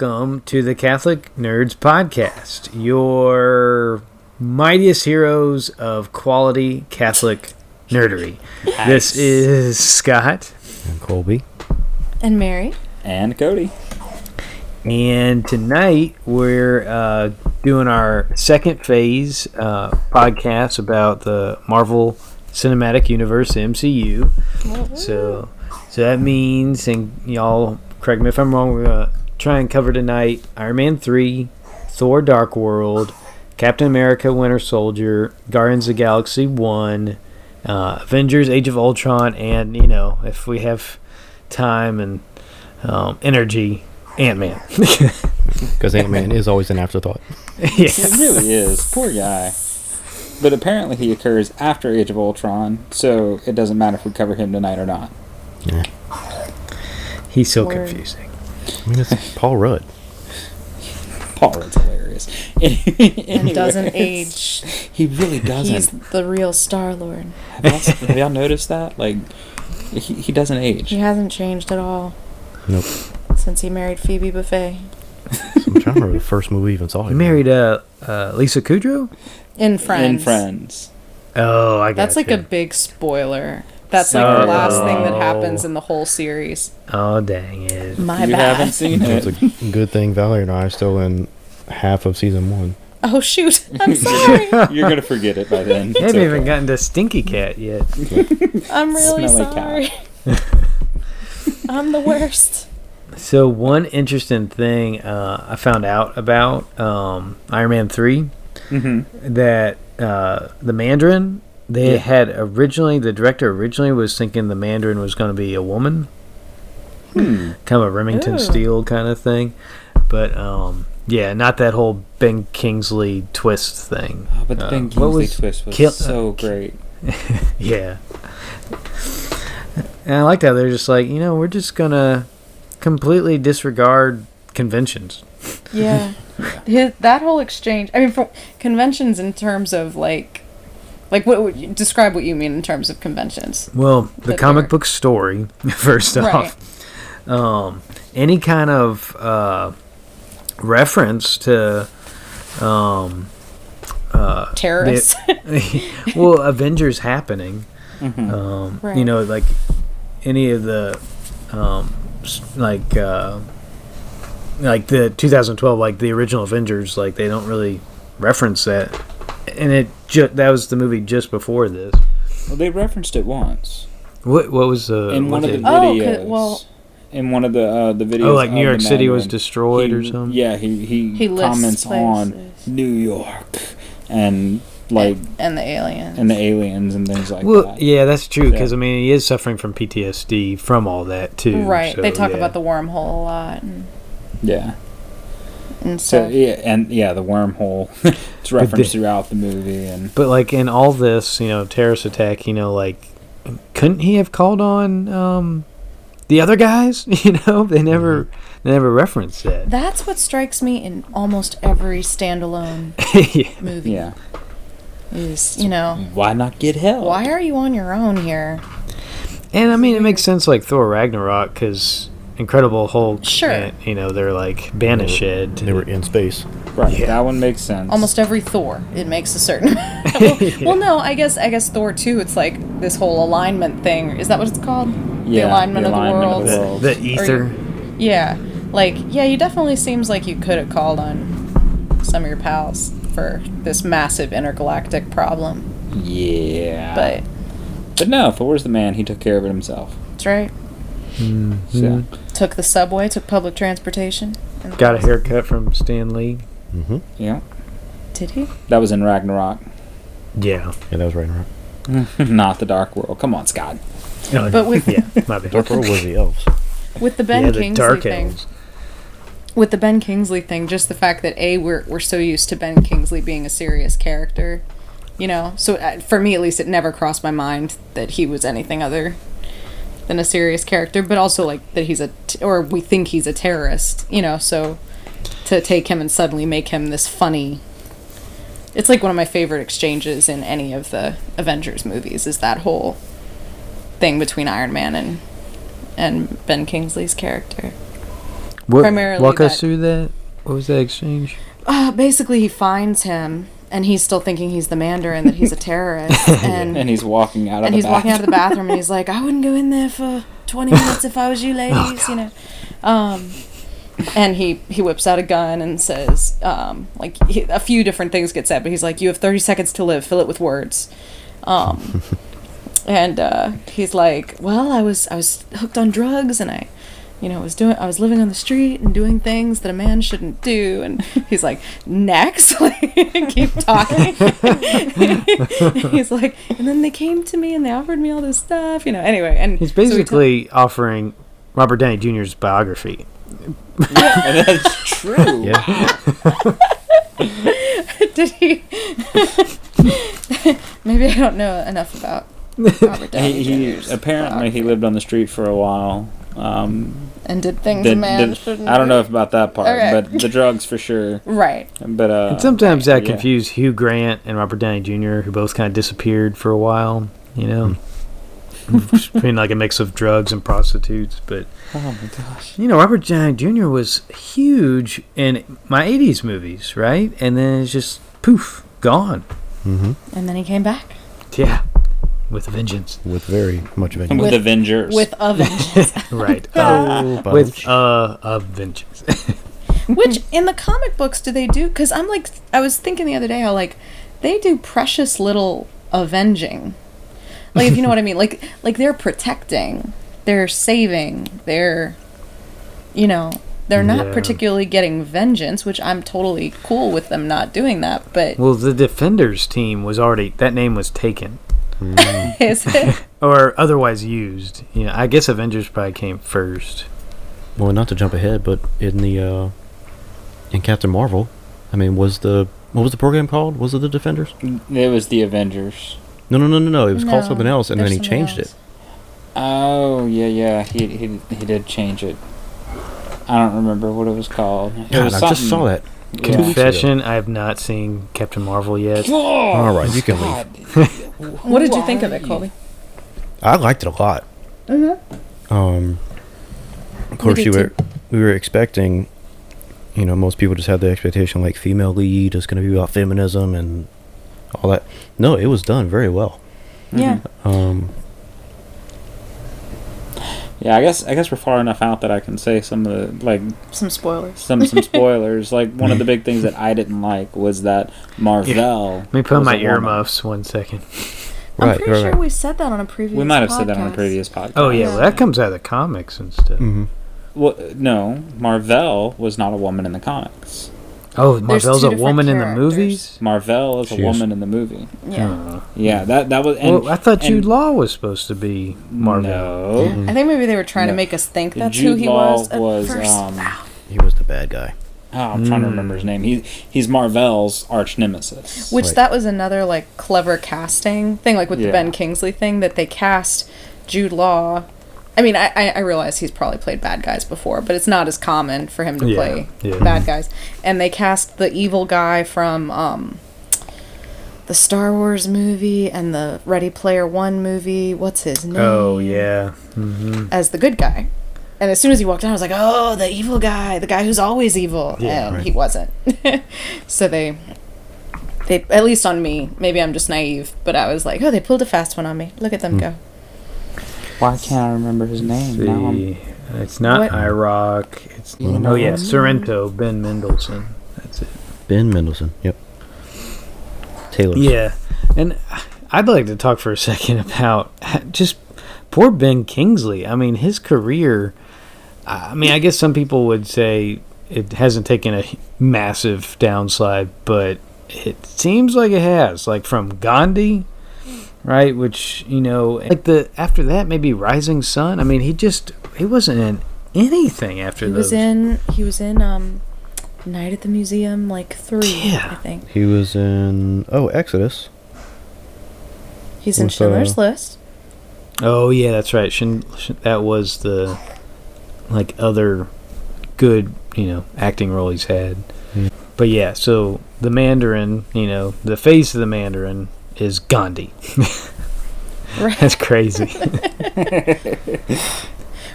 welcome to the Catholic Nerds Podcast, your mightiest heroes of quality Catholic nerdery. Nice. This is Scott. And Colby. And Mary. And Cody. And tonight we're doing our second phase podcast about the Marvel Cinematic Universe, MCU. Mm-hmm. So that means, and y'all correct me if I'm wrong, we're going to try and cover tonight Iron Man 3, Thor: Dark World, Captain America: Winter Soldier, Guardians of the Galaxy 1, Avengers: Age of Ultron, and, you know, if we have time and energy, Ant-Man. Because Ant-Man is always an afterthought. Yeah. It really is. Poor guy. But apparently he occurs after Age of Ultron, so it doesn't matter if we cover him tonight or not. Yeah. He's so confusing. I mean, it's Paul Rudd. Paul Rudd's hilarious. He doesn't age. He really doesn't. He's the real Star-Lord. Have y'all noticed that? Like, he doesn't age. He hasn't changed at all. Nope. Since he married Phoebe Buffay. I'm trying to remember the first movie we even saw him. He married Lisa Kudrow? In Friends. Oh, I got it. That's like a big spoiler. That's like the last thing that happens in the whole series. Oh, dang it. You haven't seen it. It's a good thing Valerie and I are still in half of season one. Oh, shoot. I'm sorry. You're going to forget it by then. You haven't even gotten to Stinky Cat yet. I'm really sorry. I'm the worst. So one interesting thing I found out about Iron Man 3, mm-hmm. that the Mandarin... They had originally, the director originally was thinking the Mandarin was going to be a woman. Kind of a Remington Steele kind of thing. But, yeah, not that whole Ben Kingsley twist thing. Oh, but the Ben Kingsley twist was so great. Yeah. And I liked how they're just like, you know, we're just going to completely disregard conventions. Yeah. That whole exchange, I mean, for conventions in terms of, like, what would you, describe what you mean in terms of conventions. Well, the comic book story, first off. Any kind of reference to... terrorists. Well, Avengers happening. Mm-hmm. You know, like, any of the... like, the 2012, like, the original Avengers, like, they don't really reference that. And that was the movie just before this. Well, they referenced it once. What was the... In one of the videos. Oh, well... In one of the videos... Oh, like New York City was destroyed or something? Yeah, he comments on New York and, like... And the aliens. And the aliens and things like that. Well, yeah, that's true, because, I mean, he is suffering from PTSD from all that, too. Right, so, they talk about the wormhole a lot. And... Yeah. And the wormhole. It's referenced throughout the movie, but like in all this, you know, terrorist attack, you know, like, couldn't he have called on the other guys? You know, they never referenced that. That's what strikes me in almost every standalone movie. Yeah, is, you know, why not get help? Why are you on your own here? And I mean, it makes sense, like Thor Ragnarok, because. Incredible Hulk, you know, they're like banished. They were in space. Right, yeah. That one makes sense. Almost every Thor, it makes a certain... Well, no, I guess Thor 2, it's like this whole alignment thing. Is that what it's called? Yeah, the alignment of the worlds. The ether. You definitely seems like you could have called on some of your pals for this massive intergalactic problem. Yeah. But no, Thor's the man. He took care of it himself. That's right. Mm-hmm. So. Took the subway, took public transportation. Got a haircut from Stan Lee. Mm-hmm. Yeah. Did he? That was in Ragnarok. Yeah, that was Ragnarok. Not the Dark World. Come on, Scott. No, but with Dark World was the elves. With the Ben Kingsley thing. Elves. With the Ben Kingsley thing, just the fact that we're so used to Ben Kingsley being a serious character, you know. So for me, at least, it never crossed my mind that he was anything other than a serious character, but also like that he's or we think he's a terrorist, you know, so to take him and suddenly make him this funny, it's like one of my favorite exchanges in any of the Avengers movies is that whole thing between Iron Man and Ben Kingsley's character. Primarily walk us through that. What was that exchange? Basically, he finds him, and he's still thinking he's the Mandarin, that he's a terrorist. And he's walking out of the bathroom. And he's walking out of the bathroom, and he's like, I wouldn't go in there for 20 minutes if I was you ladies, you know. And he whips out a gun and says, a few different things get said, but he's like, you have 30 seconds to live, fill it with words. And he's like, well, I was hooked on drugs, and I was living on the street and doing things that a man shouldn't do. And he's like, next, keep talking. He's like, and then they came to me and they offered me all this stuff, you know. Anyway, and he's basically offering Robert Downey Jr.'s biography. Yeah, that's true. Yeah. Did he? Maybe I don't know enough about Robert Downey Jr.'s apparently, he lived on the street for a while. And did things a man shouldn't do. I don't know about that part, okay. But the drugs for sure. Right. But and sometimes that confused Hugh Grant and Robert Downey Jr., who both kind of disappeared for a while, you know, between like a mix of drugs and prostitutes. But oh my gosh, you know, Robert Downey Jr. was huge in my 80s movies, right? And then it's just poof, gone. Mm-hmm. And then he came back. Yeah. With a vengeance. With very much vengeance. With Avengers. With a vengeance. Right. With a vengeance. Which, in the comic books, do they do? Because I'm like, I was thinking the other day how, like, they do precious little avenging. Like, if you know what I mean. Like they're protecting. They're saving. They're, you know, they're not particularly getting vengeance, which I'm totally cool with them not doing that, but... Well, the Defenders team was already... That name was taken. Is it? Or otherwise used. You know, I guess Avengers probably came first. Well, not to jump ahead, but in the in Captain Marvel, I mean, what was the program called? Was it the Defenders? It was the Avengers. No. It was called something else, and then he changed it. Oh yeah. He did change it. I don't remember what it was called. I just saw that. Yeah. Confession, I have not seen Captain Marvel yet. Oh, all right, you can leave. What did you think of it, Colby? I liked it a lot. Mm-hmm. Of course, we were expecting, you know, most people just had the expectation, like, female lead is going to be about feminism and all that. No, it was done very well. Yeah. Yeah, I guess we're far enough out that I can say some of the, like... Some spoilers. Some spoilers. Like, one of the big things that I didn't like was that Marvel... Yeah. Let me put on my earmuffs 1 second. I'm pretty sure we said that on a previous podcast. We might have said that on a previous podcast. Oh, yeah. Well, that comes out of the comics and stuff. Mm-hmm. Well, no. Marvel was not a woman in the comics. Oh, Marvel's a woman in the movies? Marvel is a woman in the movie. Yeah. Yeah, that was... And, well, I thought Jude Law was supposed to be Marvel. No. Mm-hmm. I think maybe they were trying to make us think that's Jude who he Law was at first. He was the bad guy. Oh, I'm trying to remember his name. He's Marvel's arch nemesis. Which, that was another, like, clever casting thing, like with the Ben Kingsley thing, that they cast Jude Law... I mean, I realize he's probably played bad guys before, but it's not as common for him to play bad guys. And they cast the evil guy from the Star Wars movie and the Ready Player One movie. What's his name? Oh, yeah. Mm-hmm. As the good guy. And as soon as he walked out, I was like, oh, the evil guy, the guy who's always evil. Yeah, and he wasn't. So they, at least on me, maybe I'm just naive, but I was like, oh, they pulled a fast one on me. Look at them go. Why can't I remember his name? It's not IROC. It's Sorrento. Ben Mendelsohn. That's it. Ben Mendelsohn. Yep. Taylor. Yeah, and I'd like to talk for a second about just poor Ben Kingsley. I mean, his career. I mean, I guess some people would say it hasn't taken a massive downslide, but it seems like it has. Like from Gandhi. Right, which, you know, like after that, maybe Rising Sun. I mean, he wasn't in anything after that. He was in Night at the Museum, like 3, I think. He was in Exodus. He's in Schindler's List. Oh yeah, that's right. That was the like other good, you know, acting role he's had. Mm-hmm. But yeah, so the Mandarin, you know, the face of the Mandarin. Is Gandhi. That's crazy.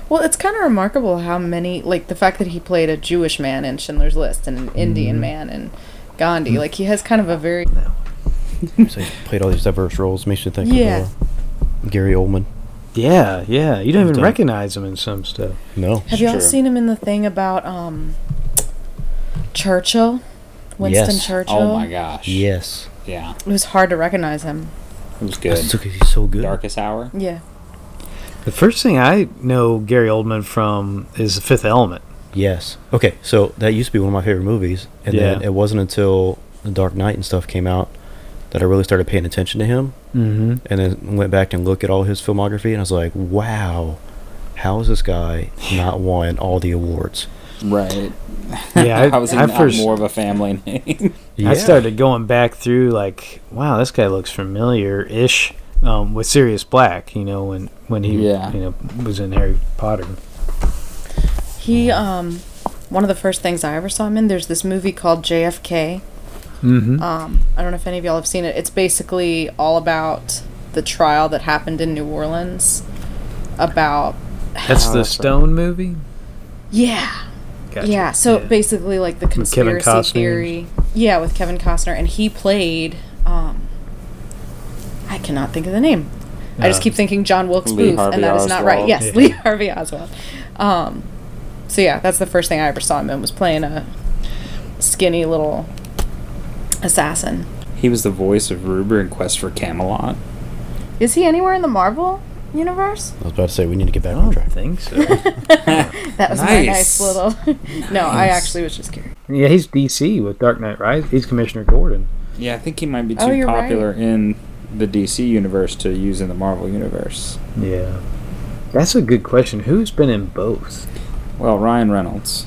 Well, it's kind of remarkable how many, like, the fact that he played a Jewish man in Schindler's List and an Indian man in Gandhi. Mm-hmm. Like, he has kind of a very... So he's played all these diverse roles. Makes you think of Gary Oldman. Yeah, yeah. You don't even recognize him in some stuff. No. Have y'all seen him in the thing about Churchill? Winston Churchill? Oh, my gosh. Yes. Yeah. It was hard to recognize him. It was good. He's so good. Darkest Hour? Yeah. The first thing I know Gary Oldman from is The Fifth Element. Yes. Okay, so that used to be one of my favorite movies. And then it wasn't until The Dark Knight and stuff came out that I really started paying attention to him. Mm-hmm. And then went back and looked at all his filmography, and I was like, wow, how is this guy not won all the awards? Right. Yeah, I was first, more of a family name. Yeah. I started going back through, like, wow, this guy looks familiar-ish. With Sirius Black, you know, when he was in Harry Potter. He, one of the first things I ever saw him in, there's this movie called JFK. Mm-hmm. I don't know if any of y'all have seen it. It's basically all about the trial that happened in New Orleans. That's the Stone movie? Yeah. Gotcha. Yeah, so basically like the conspiracy theory. Yeah, with Kevin Costner. And he played... I cannot think of the name. I just keep thinking John Wilkes Booth, and that is not right. Yes, yeah. Lee Harvey Oswald. So yeah, that's the first thing I ever saw him in, was playing a skinny little assassin. He was the voice of Ruber in Quest for Camelot. Is he anywhere in the Marvel universe? I was about to say, we need to get back on track. I think so. That was my nice little... No, I actually was just curious. Yeah, he's DC with Dark Knight Rises. He's Commissioner Gordon. Yeah, I think he might be too popular in... the DC universe to use in the Marvel universe. Yeah. That's a good question. Who's been in both? Well, Ryan Reynolds.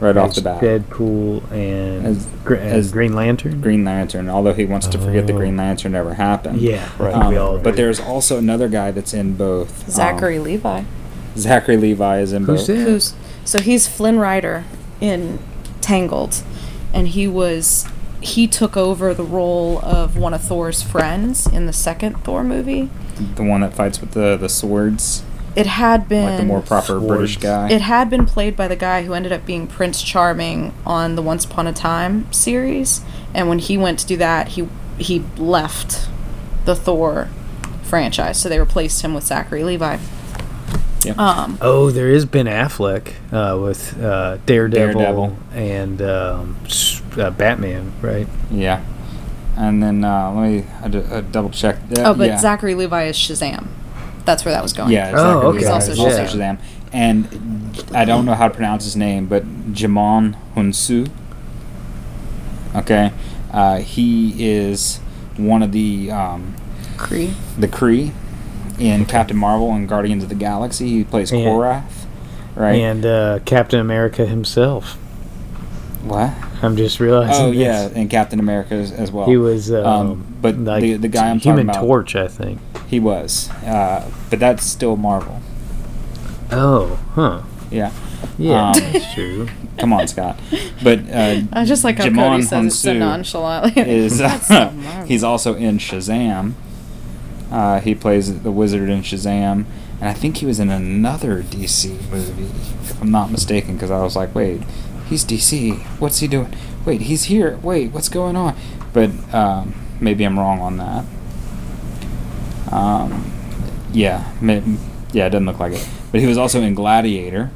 Right off the bat. Deadpool and as Green Lantern? Green Lantern, although he wants to forget the Green Lantern never happened. Yeah. Right. But there's also another guy that's in both. Zachary Levi. Zachary Levi is in both. So he's Flynn Rider in Tangled. And he took over the role of one of Thor's friends in the second Thor movie. The one that fights with the swords? It had been... Like the more proper British guy? It had been played by the guy who ended up being Prince Charming on the Once Upon a Time series. And when he went to do that, he left the Thor franchise. So they replaced him with Zachary Levi. Yep. There is Ben Affleck with Daredevil and... Batman, right? Yeah. And then let me double check. Zachary Levi is Shazam. That's where that was going. Yeah, Levi is also Shazam. And I don't know how to pronounce his name, but Djimon Hounsou. Okay. He is one of the... Cree. The Cree in Captain Marvel and Guardians of the Galaxy. He plays Korath, right? And Captain America himself. What? I'm just realizing. Oh yeah, and Captain America as well. He was, but like the guy I'm talking about, Human Torch, I think. He was, but that's still Marvel. Oh, huh? Yeah, yeah, that's true. Come on, Scott. But I just like how Djimon Cody says it so nonchalantly. He's also in Shazam. He plays the wizard in Shazam, and I think he was in another DC movie, if I'm not mistaken, because I was like, wait. He's DC. What's he doing? Wait, he's here. Wait, what's going on? But maybe I'm wrong on that. It doesn't look like it. But he was also in Gladiator.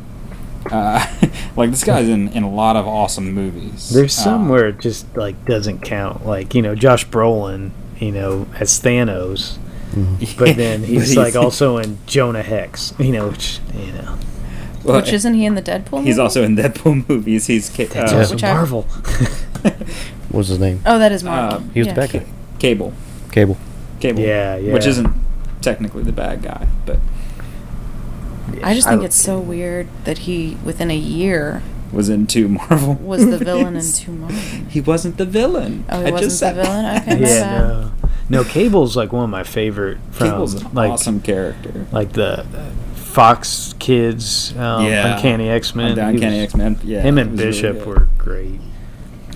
Like, this guy's in a lot of awesome movies. There's some where it just, like, doesn't count. Like, you know, Josh Brolin, you know, as Thanos. Mm-hmm. But then he's, like, also in Jonah Hex. You know, which, you know. Which isn't he in the Deadpool? He's also in Deadpool movies. He's Marvel. What's his name? Oh, that is Marvel. He was the bad guy. Cable. Yeah, yeah. Which isn't technically the bad guy, but I just think it's so weird that he, within a year, was in two Marvel. Was the villain in two Marvel? He wasn't the villain. Oh, he wasn't the villain. Okay, yeah. No, Cable's like one of my favorite. Cable's an awesome character. Like the Fox Kids, Uncanny X-Men. Uncanny X-Men, yeah. Him and Bishop really were great.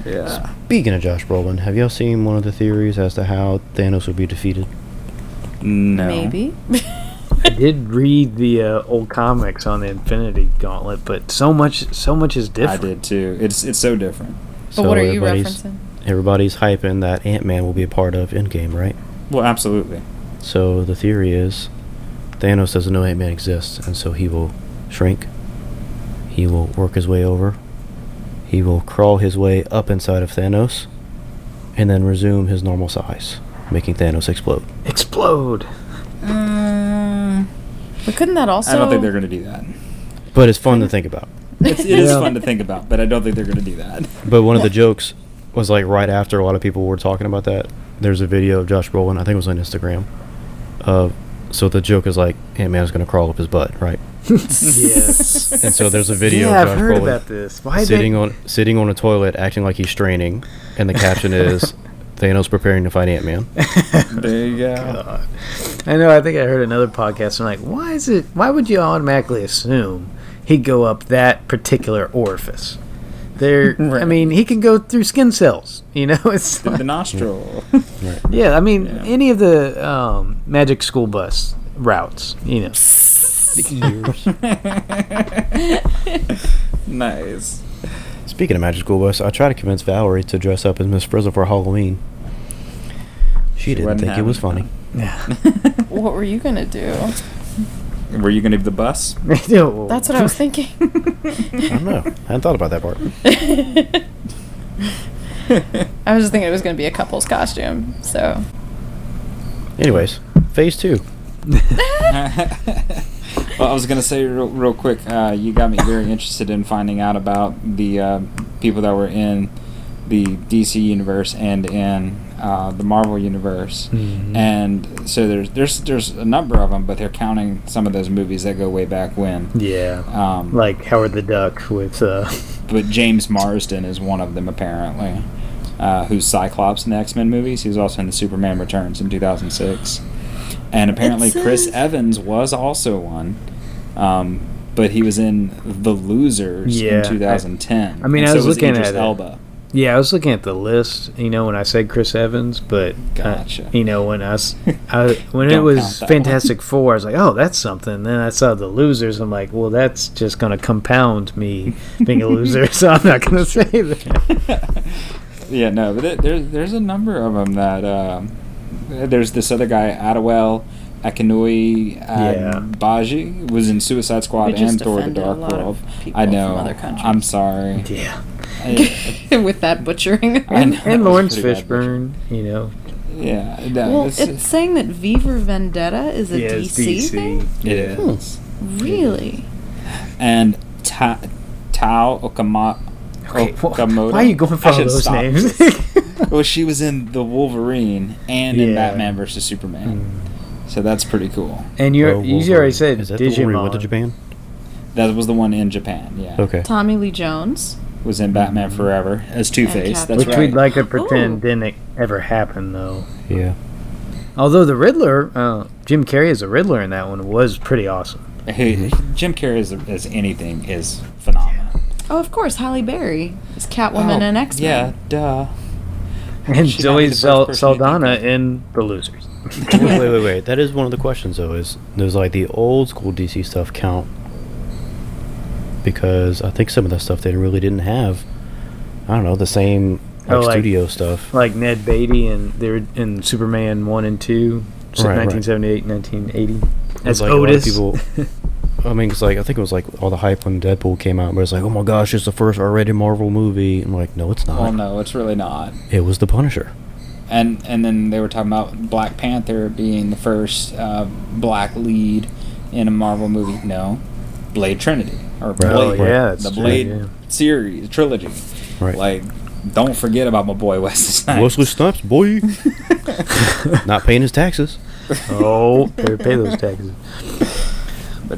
Yeah. Speaking of Josh Brolin, have y'all seen one of the theories as to how Thanos would be defeated? No. Maybe. I did read the old comics on the Infinity Gauntlet, but so much is different. I did too. It's so different. So what are you referencing? Everybody's hyping that Ant-Man will be a part of Endgame, right? Well, absolutely. So the theory is Thanos doesn't know Ant-Man exists, and so he will shrink. He will work his way over. He will crawl his way up inside of Thanos, and then resume his normal size, making Thanos explode. Explode! But couldn't that also... I don't think they're going to do that. But it's fun to think about. It is fun to think about, but I don't think they're going to do that. But one of the jokes was, like, right after a lot of people were talking about that, there's a video of Josh Brolin, I think it was on Instagram. So the joke is, like, Ant-Man's going to crawl up his butt, right? Yes. And so there's a video of Josh Brolin about this. Sitting on a toilet, acting like he's straining, and the caption is... Thanos preparing to fight Ant-Man. There you go. God. I know. I think I heard another podcast. I'm like, why would you automatically assume he'd go up that particular orifice? There. Right. I mean, he can go through skin cells. You know, it's the nostril. Right. Yeah. I mean, any of the Magic School Bus routes. You know. Nice. Speaking of Magic School Bus, I tried to convince Valerie to dress up as Miss Frizzle for Halloween. She didn't think it was funny. Yeah. What were you going to do? Were you going to do the bus? No. That's what I was thinking. I don't know. I hadn't thought about that part. I was just thinking it was going to be a couple's costume, so. Anyways, phase 2. Well, I was going to say real quick, you got me very interested in finding out about the people that were in the DC universe and in the Marvel universe. Mm-hmm. And so there's a number of them, but they're counting some of those movies that go way back when. Yeah, like Howard the Duck with... But James Marsden is one of them, apparently, who's Cyclops in the X-Men movies. He was also in the Superman Returns in 2006. And apparently Chris Evans was also one, but he was in The Losers in 2010. I mean, and I was looking at Elba. Yeah, I was looking at the list, you know, when I said Chris Evans, but gotcha. You know, when when it was Fantastic Four, I was like, oh, that's something. And then I saw The Losers, I'm like, well, that's just going to compound me being a loser, so I'm not going to say that. Yeah, no, but there's a number of them that. There's this other guy, Adewale Akinwumi Baji, was in Suicide Squad and Thor: The Dark World. I know. I'm sorry. Yeah. With that butchering. And Lawrence Fishburne, you know. Yeah. Well, it's saying that V for Vendetta is a DC thing? It is. Really? And Tao Okamoto. Okay, why are you going for all those names? Well, she was in The Wolverine and in Batman vs. Superman. So that's pretty cool. And you already said Djimon. Is that the Wolverine went to Japan? That was the one in Japan, yeah. Okay. Tommy Lee Jones was in Batman Forever as Two-Face. That's right. Which we'd like to pretend didn't ever happen, though. Yeah. Although the Riddler, Jim Carrey as the Riddler in that one was pretty awesome. Jim Carrey as anything is phenomenal. Oh, of course, Halle Berry is Catwoman and X-Men. Yeah, duh. And Zoe Saldana in The Losers. Wait. That is one of the questions, though, is does, like, the old school DC stuff count? Because I think some of that stuff they really didn't have, I don't know, the same studio stuff. Like Ned Beatty in Superman 1 and 2, so 1978 and 1980. As Otis. I mean, it's like, I think it was like all the hype when Deadpool came out, where it's like, oh my gosh, it's the first R-rated Marvel movie. I'm like, no, it's not. Well, no, it's really not. It was The Punisher. And then they were talking about Black Panther being the first black lead in a Marvel movie. No, Blade Trinity. Or Blade. Oh, yeah, the Blade series, trilogy. Right. Like, don't forget about my boy Wesley Snipes. Wesley Snipes, boy. Not paying his taxes. Oh, better pay those taxes.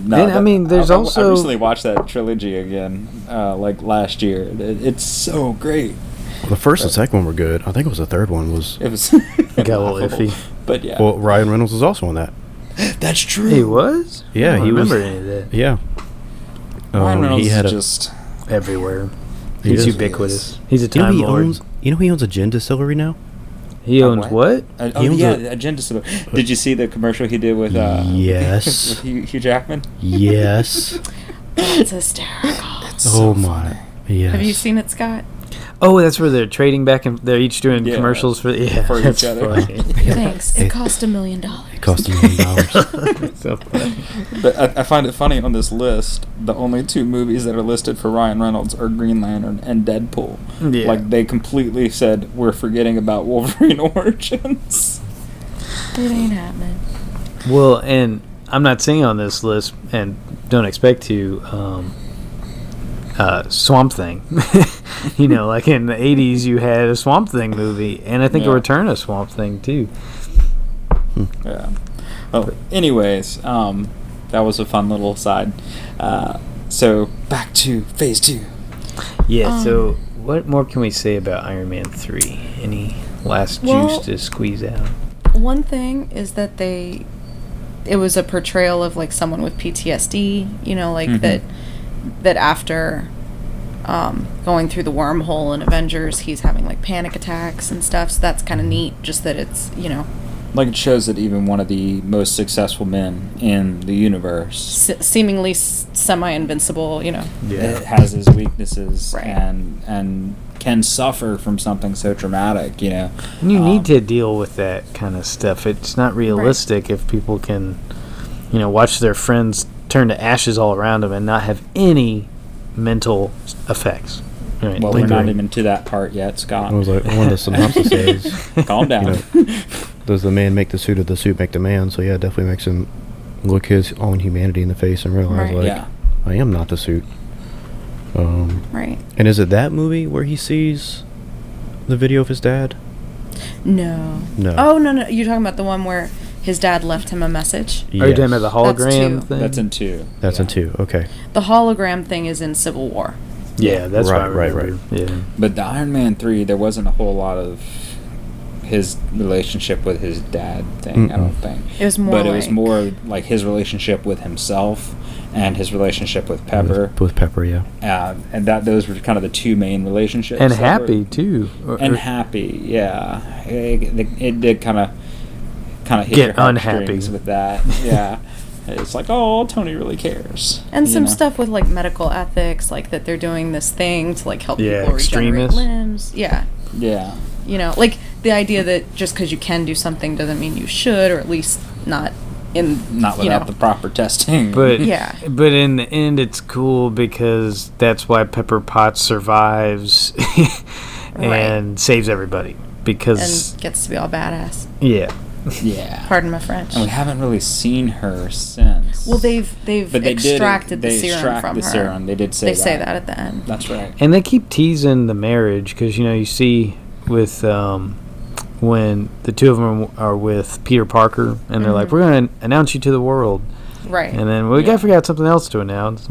No, I mean, there's also. I recently watched that trilogy again, like last year. It's so great. Well, the first and second one were good. I think it was the third one was. It was. It got a little iffy, but yeah. Well, Ryan Reynolds was also on that. That's true. He was. Yeah, he was. Any of that. Yeah. Ryan Reynolds is just everywhere. He's ubiquitous. He's a time lord. You know he owns a gin distillery now. He owns what? Agenda support. Did you see the commercial he did with yes. with Hugh Jackman? Yes. It's hysterical. It's so funny. Yes. Have you seen it, Scott? Oh, that's where they're trading back and they're each doing commercials for each other. Thanks. It cost $1 million. It cost $1 million. So funny. But I find it funny on this list, the only two movies that are listed for Ryan Reynolds are Green Lantern and Deadpool. Yeah. Like, they completely said, we're forgetting about Wolverine Origins. It ain't happening. Well, and I'm not seeing on this list, and don't expect to, Swamp Thing. You know, like in the 80s you had a Swamp Thing movie, and I think a return of Swamp Thing too. Yeah. Well, anyways, that was a fun little aside. So back to phase 2. Yeah, so what more can we say about Iron Man 3? Any last juice to squeeze out? One thing is that it was a portrayal of like someone with PTSD, you know, like that after going through the wormhole in Avengers, he's having like panic attacks and stuff. So that's kind of neat. Just that it's, you know, like it shows that even one of the most successful men in the universe, seemingly semi-invincible, you know, has his weaknesses and can suffer from something so traumatic, you know. And you need to deal with that kind of stuff. It's not realistic if people can, you know, watch their friends turn to ashes all around them and not have any mental effects. Right. Well, we're not even to that part yet, Scott. I was like, one of the synopsis is... Calm down. You know, does the man make the suit, or the suit make the man? So yeah, it definitely makes him look his own humanity in the face and realize, I am not the suit. And is it that movie where he sees the video of his dad? No. Oh, no. You're talking about the one where... his dad left him a message. Yes. Are you talking about the hologram thing? That's in 2. That's in 2, okay. The hologram thing is in Civil War. Yeah, that's right. Yeah. But the Iron Man 3, there wasn't a whole lot of his relationship with his dad thing, I don't think. It was more It was more like his relationship with himself and his relationship with Pepper. With Pepper, yeah. And those were kind of the two main relationships. And Happy, too. Happy, yeah. It did kind of hit your heartstrings with that. Yeah. It's like, oh, Tony really cares. And some stuff with like medical ethics, like that they're doing this thing to like help people regenerate limbs. Yeah. Yeah. You know, like the idea that just because you can do something doesn't mean you should, or at least not without the proper testing. But but in the end, it's cool because that's why Pepper Potts survives and saves everybody and gets to be all badass. Yeah. Yeah. Pardon my French. And we haven't really seen her since. Well, they've extracted the serum from her. They extracted the serum. They did say that. They say that at the end. That's right. And they keep teasing the marriage because, you know, you see with when the two of them are with Peter Parker and they're like, we're going to announce you to the world. Right. And then we got to figure out something else to announce.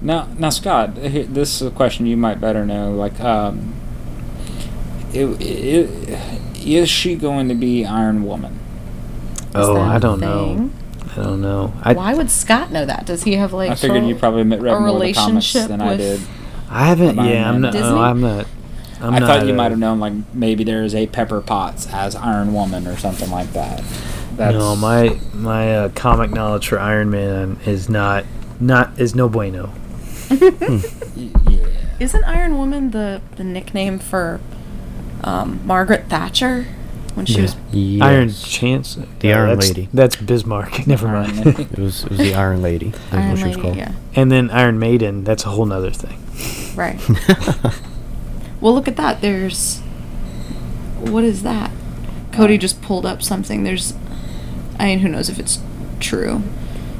Now, Scott, this is a question you might better know. Like, is she going to be Iron Woman? I don't know. Why would Scott know that? Does he have like? I figured you probably read more of the comics than I did. I haven't. Yeah, I'm not. No, I'm not. I thought you might have known. Like maybe there is a Pepper Potts as Iron Woman or something like that. No, my comic knowledge for Iron Man is not no bueno. Yeah. Isn't Iron Woman the nickname for? Margaret Thatcher when she was Iron Chance, Lady. That's Bismarck. Never mind. It was the Iron Lady. That's Iron what she was called. Yeah. And then Iron Maiden. That's a whole nother thing. Right. Well, look at that. There's what is that? Cody just pulled up something. I mean, who knows if it's true?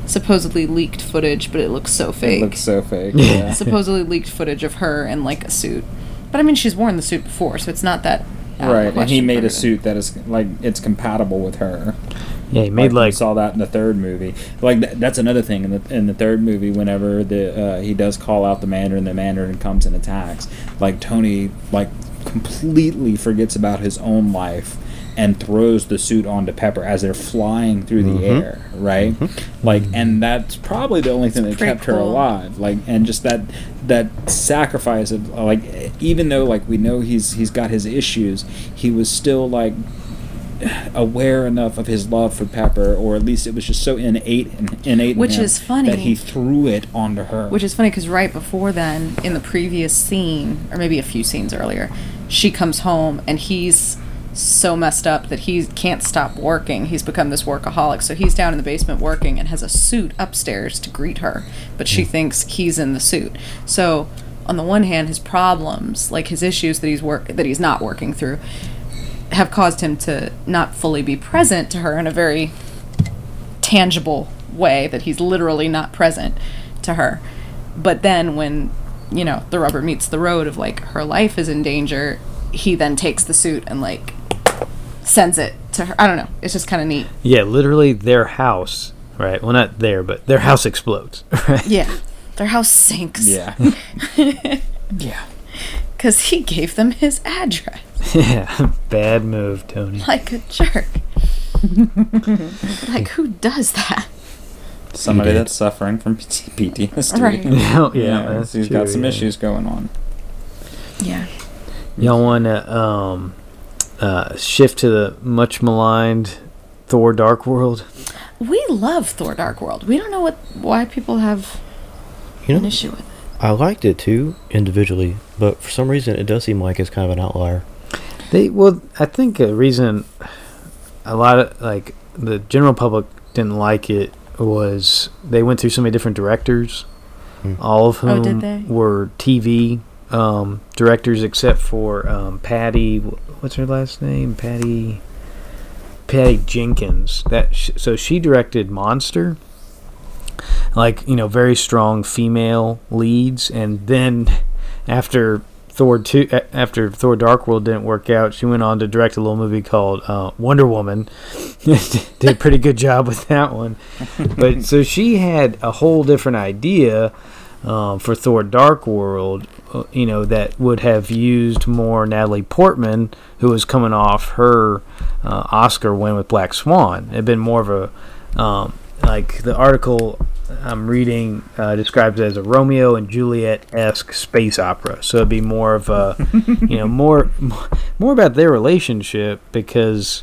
Supposedly leaked footage, but it looks so fake. Yeah. Supposedly leaked footage of her in like a suit. But I mean, she's worn the suit before, so it's not that. Right, and he made a suit that is like it's compatible with her. Yeah, he made like we saw that in the third movie. Like that's another thing in the third movie. Whenever he does call out the Mandarin comes and attacks. Like Tony, like completely forgets about his own life and throws the suit onto Pepper as they're flying through the air, right? Like, and that's probably the only thing that kept her alive. Like, and just that sacrifice of, like, even though, like, we know he's got his issues, he was still, like, aware enough of his love for Pepper, or at least it was just so innate which is funny that he threw it onto her, which is funny because right before then, in the previous scene, or maybe a few scenes earlier, she comes home and he's so messed up that he can't stop working. He's become this workaholic, so he's down in the basement working and has a suit upstairs to greet her, but she thinks he's in the suit. So on the one hand, his problems, like his issues that he's not working through, have caused him to not fully be present to her in a very tangible way, that he's literally not present to her. But then when, you know, the rubber meets the road of, like, her life is in danger, he then takes the suit and, like, sends it to her. I don't know. It's just kind of neat. Yeah, literally their house, right? Well, not there, but their house explodes, right? Yeah. Their house sinks. Yeah. Yeah. Because he gave them his address. Yeah, bad move, Tony. Like a jerk. Like, who does that? Somebody that's suffering from PTSD. Right. Yeah, that's true, got some issues going on. Yeah. Y'all want to shift to the much maligned Thor: Dark World? We love Thor: Dark World. We don't know why people have an issue with it. I liked it too, individually, but for some reason it does seem like it's kind of an outlier. I think a reason a lot of, like, the general public didn't like it was they went through so many different directors, all of whom were TV directors, except for Patty. What's her last name? Patty Jenkins. So she directed Monster. Like, you know, very strong female leads, and then after Thor: Dark World didn't work out, she went on to direct a little movie called Wonder Woman. Did a pretty good job with that one, but so she had a whole different idea for Thor: Dark World, you know, that would have used more Natalie Portman, who was coming off her Oscar win with Black Swan. It'd been more of a like, the article I'm reading describes it as a Romeo and Juliet-esque space opera. So it'd be more of a, you know, more about their relationship, because,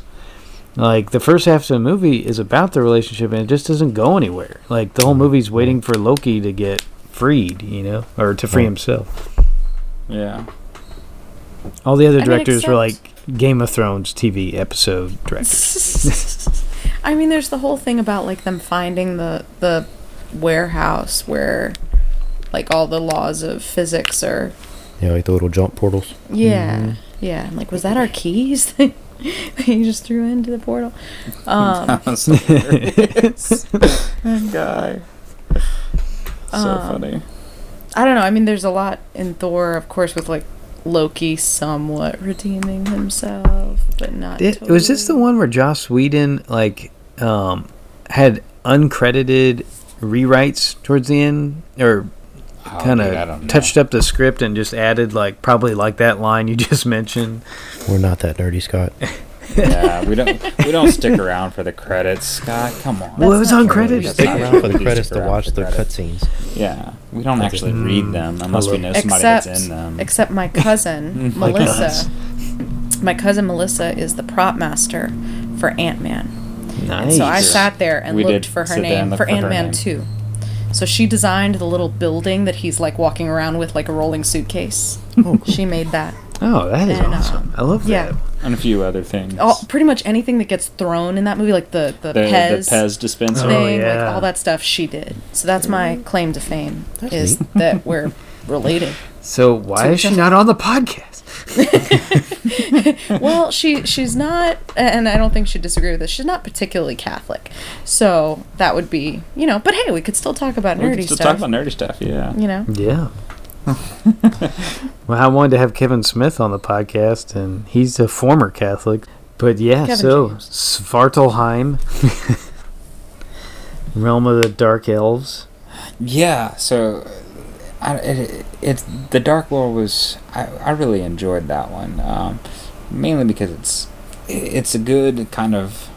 like, the first half of the movie is about the relationship and it just doesn't go anywhere. Like, the whole movie's waiting for Loki to get freed, you know, or to free himself. Yeah. All the other directors were, like, Game of Thrones TV episode directors. I mean, there's the whole thing about, like, them finding the warehouse where, like, all the laws of physics are... Yeah, like the little jump portals. Yeah, yeah. I'm like, was that our keys that you just threw into the portal? So that guy. So funny. I don't know. I mean, there's a lot in Thor, of course, with, like, Loki somewhat redeeming himself, but not totally. Was this the one where Joss Whedon, like, had uncredited rewrites towards the end, or kind of touched up the script and just added, like, probably like that line you just mentioned? We're not that nerdy, Scott. Yeah, we don't stick around for the credits, Scott. Come on. Well, it was uncredited. Stick around for the credits to watch the cutscenes. Yeah, we don't actually read them unless we know somebody that's in them. Except my cousin Melissa. My cousin Melissa is the prop master for Ant-Man. Nice. And so I sat there and looked for her name for Ant-Man 2. So she designed the little building that he's, like, walking around with, like a rolling suitcase. Oh, cool. She made that. Oh, that is awesome. I love that. And a few other things. Oh, pretty much anything that gets thrown in that movie, like the Pez dispenser thing, like all that stuff she did. So that's my claim to fame, that we're related. So why is she not on the podcast? Well, she's not, and I don't think she'd disagree with this, she's not particularly Catholic. So that would be, you know, but hey, we could still talk about nerdy stuff. We could still talk about nerdy stuff, yeah. You know? Yeah. Well, I wanted to have Kevin Smith on the podcast, and he's a former Catholic. But yeah, Kevin James. Svartalheim, Realm of the Dark Elves. Yeah, so the Dark World was, I really enjoyed that one, mainly because it's it's a good kind of,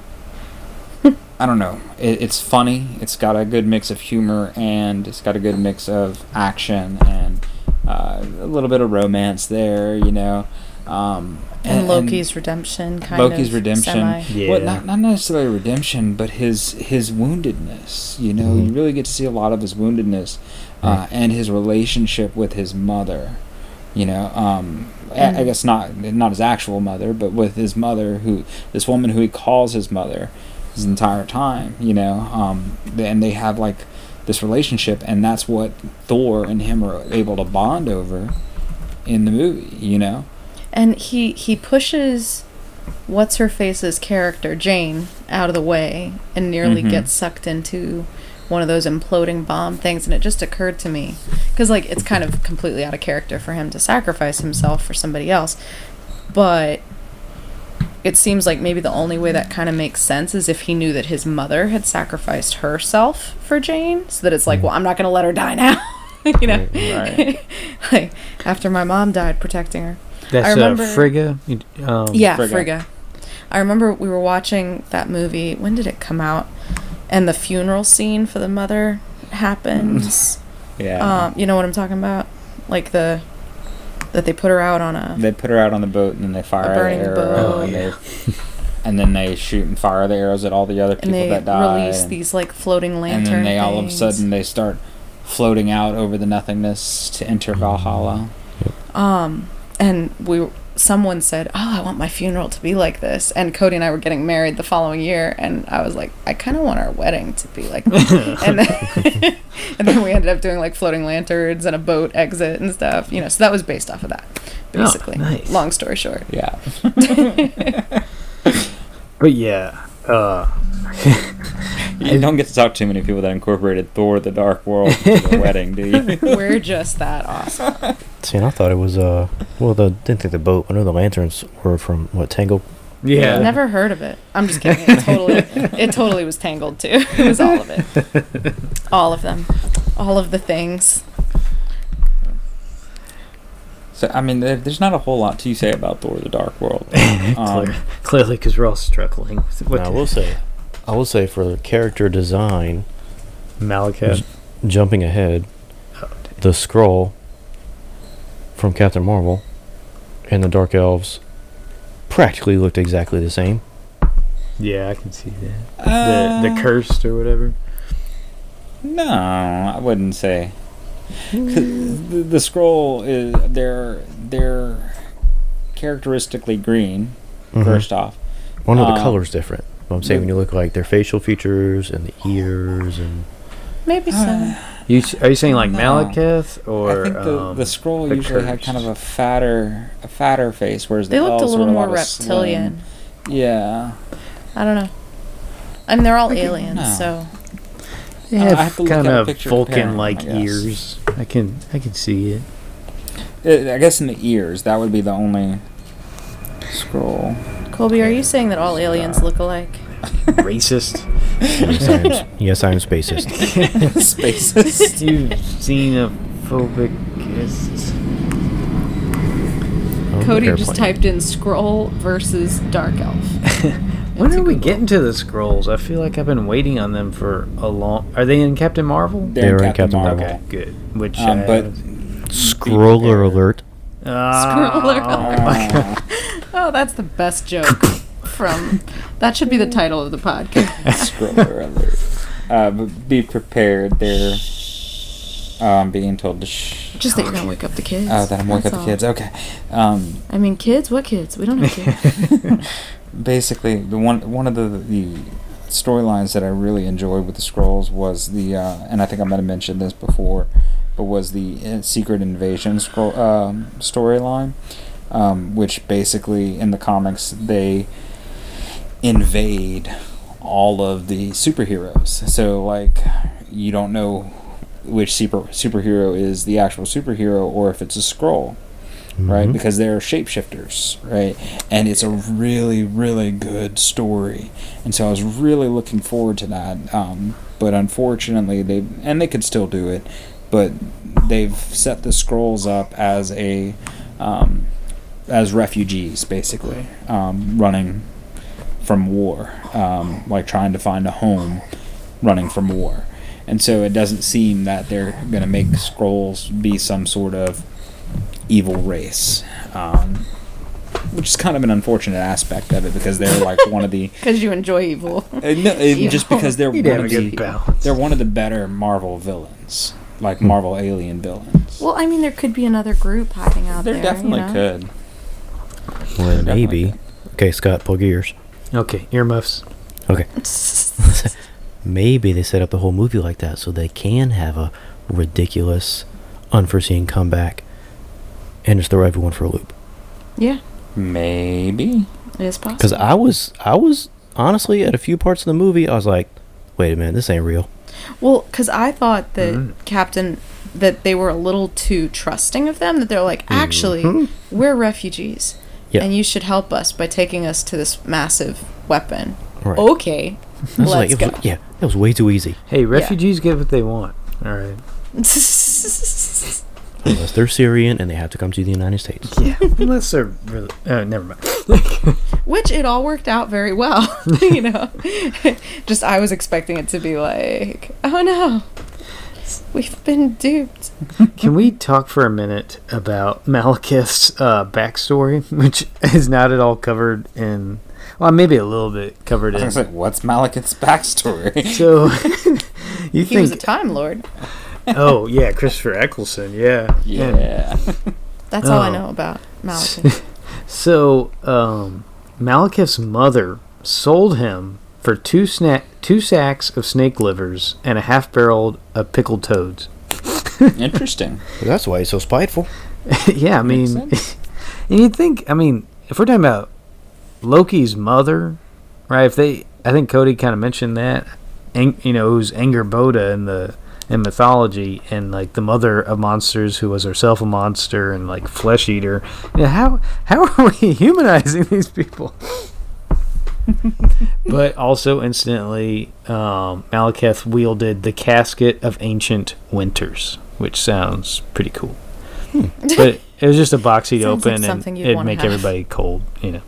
I don't know, it's funny, it's got a good mix of humor, and it's got a good mix of action, and a little bit of romance there, you know. And Loki's redemption, kind of. Loki's redemption. Yeah. Well, not necessarily redemption, but his woundedness. You know, you really get to see a lot of his woundedness and his relationship with his mother. You know, I guess not his actual mother, but with his mother, this woman who he calls his mother his entire time. You know, and they have like this relationship, and that's what Thor and him are able to bond over in the movie. You know. And he pushes What's-Her-Face's character, Jane, out of the way and nearly gets sucked into one of those imploding bomb things. And it just occurred to me, because like, it's kind of completely out of character for him to sacrifice himself for somebody else. But it seems like maybe the only way that kind of makes sense is if he knew that his mother had sacrificed herself for Jane. So that it's like, well, I'm not going to let her die now. You know? Right. Like, after my mom died protecting her. That's I remember, Frigga? Yeah, Frigga. I remember we were watching that movie. When did it come out? And the funeral scene for the mother happens. Yeah. You know what I'm talking about? Like that they put her out on a... They put her out on the boat, and then they fire the arrow. Oh, yeah. And then they shoot and fire the arrows at all the other people that die. And they release these, like, floating lantern things. And then they all of a sudden, they start floating out over the nothingness to enter Valhalla. Yep. And someone said, oh, I want my funeral to be like this. And Cody and I were getting married the following year, and I was like, I kind of want our wedding to be like this. and then we ended up doing like floating lanterns and a boat exit and stuff, you know. So that was based off of that, basically. Oh, nice. Long story short. Yeah. But yeah, you don't get to talk to too many people that incorporated Thor: The Dark World into their wedding, do you? We're just that awesome. See, and I thought it was, didn't think the boat, I know the lanterns were from, Tangled? Yeah. Never heard of it. I'm just kidding. It totally was Tangled, too. It was all of it. All of them. All of the things. So, I mean, there's not a whole lot to say about Thor: The Dark World. Clearly, because we're all struggling. I will say for the character design, Malekith. Jumping ahead, the Skrull from Captain Marvel and the Dark Elves practically looked exactly the same. Yeah, I can see that. The cursed or whatever. No, I wouldn't say. The Skrull is they're characteristically green. First off, one of the colors different. I'm saying when you look like their facial features and the ears and maybe so. Are you saying like Malekith or I think the Skrull usually had kind of a fatter face, whereas they looked a little more reptilian. Slim. Yeah, I don't know. I mean, they're all aliens, so they have kind of Vulcan-like ears. I can see it. I guess in the ears, that would be the only Skrull. Colby, are you saying that all aliens look alike? Racist. Yes, I am spacist. Spacist. You xenophobicist. Cody just typed in Skrull versus Dark Elf. When are we getting to the Skrulls? I feel like I've been waiting on them for a long... Are they in Captain Marvel? They're in Captain Marvel. Okay, good. Which, but Skruller alert. Skruller alert. Oh, my God. Oh, that's the best joke. That should be the title of the podcast. Skruller alert. But be prepared. They're being told to shh. Just that you're going to wake up the kids. Oh, that I'm wake up all. The kids. Okay. I mean, kids? What kids? We don't have kids. Basically, the one of the storylines that I really enjoyed with the Skrulls was the, and I think I might have mentioned this before, but was the Secret Invasion storyline, which basically in the comics they invade all of the superheroes. So, like, you don't know which superhero is the actual superhero or if it's a Skrull, right? Because they're shapeshifters, right? And it's a really, really good story. And so I was really looking forward to that. But unfortunately, they could still do it, but they've set the Skrulls up as refugees, basically, running from war, like trying to find a home running from war. And so it doesn't seem that they're going to make Skrulls be some sort of evil race, which is kind of an unfortunate aspect of it, because they're like one of the... Because you enjoy evil. No, just because they're one of the better Marvel villains, like Marvel alien villains. Well, I mean, there could be another group hiding out there. There definitely could. Well, definitely maybe. Could. Okay, Scott, plug your ears. Okay, earmuffs. Okay. Maybe they set up the whole movie like that so they can have a ridiculous, unforeseen comeback and just throw everyone for a loop. Yeah. Maybe. It's possible. Because I was honestly at a few parts of the movie, I was like, wait a minute, this ain't real. Well, because I thought that that they were a little too trusting of them, that they're like, actually, we're refugees, and you should help us by taking us to this massive weapon. Right. Okay. Let's go. That was way too easy. Hey, refugees get what they want. All right. Unless they're Syrian and they have to come to the United States. Yeah. Unless they're really... never mind. Which it all worked out very well. You know? Just I was expecting it to be like, oh no, we've been duped. Can we talk for a minute about Malekith's backstory, which is not at all covered in... Well, maybe a little bit covered in... I was like, what's Malekith's backstory? So, he was a Time Lord. Oh, yeah, Christopher Eccleston, yeah. Yeah. And, that's all I know about Malekith. So, Malekith's mother sold him for two sacks of snake livers and a half barrel of pickled toads. Interesting. Well, that's why he's so spiteful. Yeah, I mean... And you'd think, I mean, if we're talking about Loki's mother, right? I think Cody kind of mentioned that, who's Angerboda in mythology, and like the mother of monsters, who was herself a monster and like flesh eater. Yeah, how are we humanizing these people? But also, instantly, Malekith wielded the casket of ancient winters, which sounds pretty cool. But it was just a box he'd open, like, and it'd make everybody cold, you know.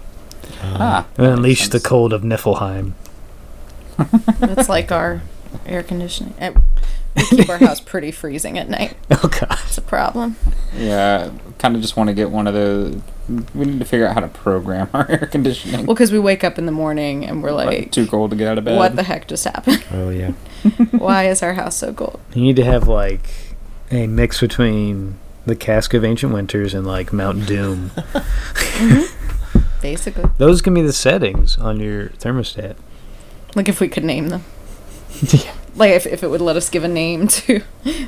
Unleash the cold of Niflheim. That's like our air conditioning. We keep our house pretty freezing at night. Oh, God. It's a problem. Yeah, kind of just want to get one of those. We need to figure out how to program our air conditioning. Well, because we wake up in the morning and we're like... Too cold to get out of bed. What the heck just happened? Oh, yeah. Why is our house so cold? You need to have, like, a mix between the Cask of Ancient Winters and, like, Mount Doom. Basically. Those can be the settings on your thermostat. Like, if we could name them. Yeah. Like, if it would let us give a name to,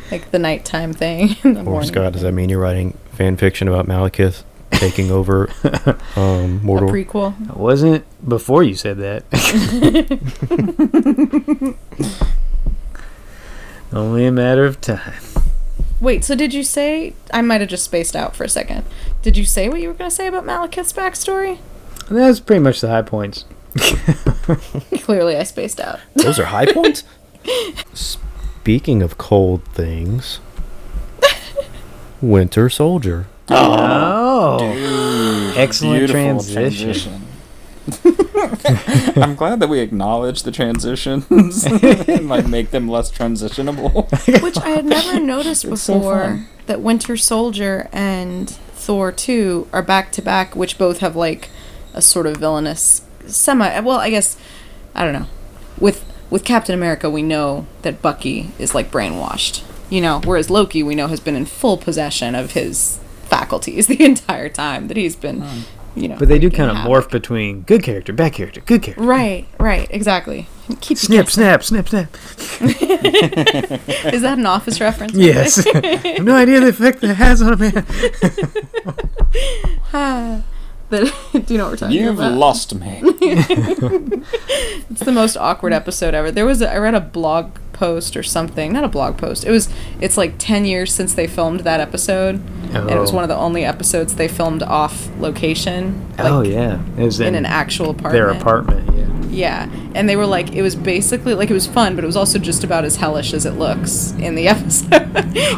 like, the nighttime thing. Or, Scott, does that mean you're writing fan fiction about Malekith taking over Mordor? A prequel? It wasn't before you said that. Only a matter of time. Wait, so did you say... I might have just spaced out for a second. Did you say what you were going to say about Malekith's backstory? That's pretty much the high points. Clearly I spaced out. Those are high points? Speaking of cold things... Winter Soldier. Oh! Dude, excellent transition. I'm glad that we acknowledge the transitions and like make them less transitionable. Which I had never noticed before, that Winter Soldier and Thor 2 are back to back, which both have like a sort of villainous semi. Well, I guess I don't know. With Captain America, we know that Bucky is like brainwashed, you know, whereas Loki, we know, has been in full possession of his faculties the entire time that he's been. You know, but they do kind of morph between good character, bad character, good character. Right, exactly. Snip, snap. Is that an Office reference? Yes. I have no idea the effect that has on a man. Do you know what we're talking about? You've lost me. It's the most awkward episode ever. There was I read a blog post or something. Not a blog post. It's like 10 years since they filmed that episode. Oh. And it was one of the only episodes they filmed off location. Like, oh, yeah. It was in an actual apartment. Their apartment, yeah. Yeah. And they were like, it was basically, like, it was fun, but it was also just about as hellish as it looks in the episode.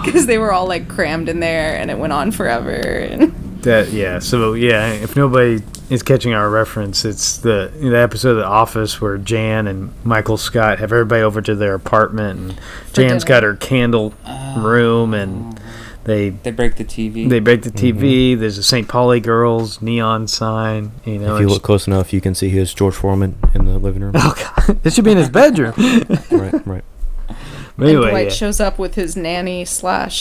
Because they were all, like, crammed in there, and it went on forever. And That if nobody is catching our reference, it's the episode of The Office where Jan and Michael Scott have everybody over to their apartment, and Jan's got her candle room, and they break the TV. Mm-hmm. There's a St. Pauli girls neon sign. You know, if you look close enough, you can see his George Foreman in the living room. Oh God, it should be in his bedroom. Right. Anyway, and Dwight shows up with his nanny / girlfriend.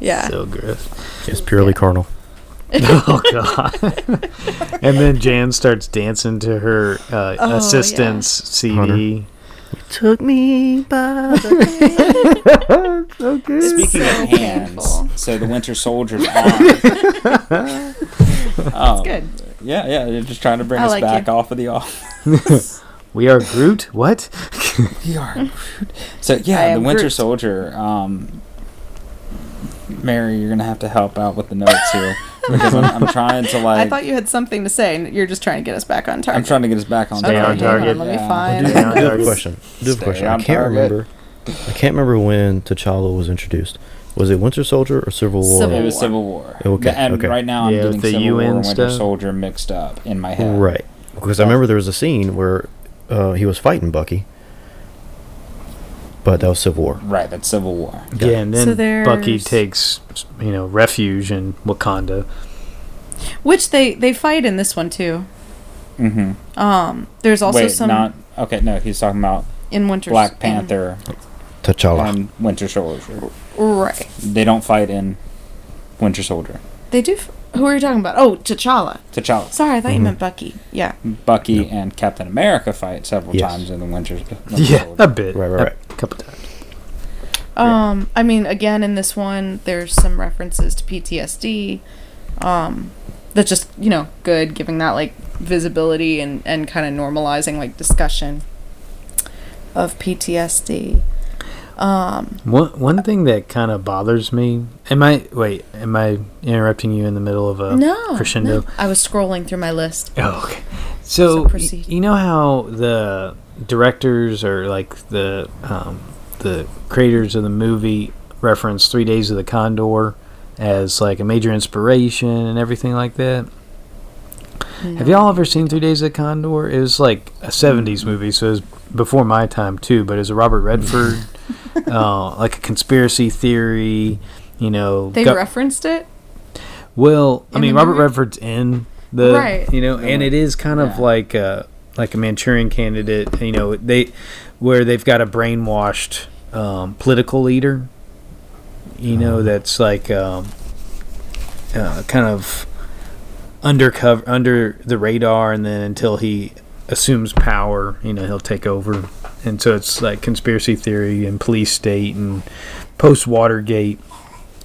Yeah. So gross. It's purely carnal. Oh, God. And then Jan starts dancing to her assistant's CD. Hunter. You took me by the hand. So good. Speaking of hands, so the Winter Soldier's on. That's good. Yeah. They're just trying to bring us back off of The Office. We are Groot? What? We are Groot. So, the Winter Soldier. Mary, you're going to have to help out with the notes here. Because I'm trying to, I thought you had something to say, and you're just trying to get us back on target. I'm trying to get us back on target. Stay on target. Let me find... I do have a question. I can't remember when T'Challa was introduced. Was it Winter Soldier or Civil War? It was Civil War. Okay. And right now I'm getting the Civil UN War and Winter Soldier mixed up in my head. Right. Because I remember there was a scene where... he was fighting Bucky, but that was Civil War. Right, that's Civil War. Yeah, and then Bucky takes, refuge in Wakanda, which they fight in this one too. Mm-hmm. There's also he's talking about in Winter Black Panther, T'Challa, and Winter Soldier. Right. They don't fight in Winter Soldier. They do. Who are you talking about? Oh, T'Challa. Sorry, I thought you meant Bucky. Yeah. Bucky and Captain America fight several times in the Winter Soldier. A bit. Right. A couple times. I mean, again, in this one, there's some references to PTSD. That's just, good, giving that, visibility and kind of normalizing, discussion of PTSD. One thing that kind of bothers me. Am I interrupting you in the middle of a crescendo? No. I was scrolling through my list. Oh, okay. So you know how the directors or the creators of the movie reference 3 Days of the Condor as a major inspiration and everything like that? No. Have y'all ever seen 3 Days of the Condor? It was a 70s movie, so it was before my time too, but it was a Robert Redford a conspiracy theory, they referenced it? Well, Robert Redford's in the and it is kind of like a Manchurian Candidate, where they've got a brainwashed political leader, that's kind of undercover, under the radar, and then until he assumes power, he'll take over. And so it's conspiracy theory and police state and post Watergate.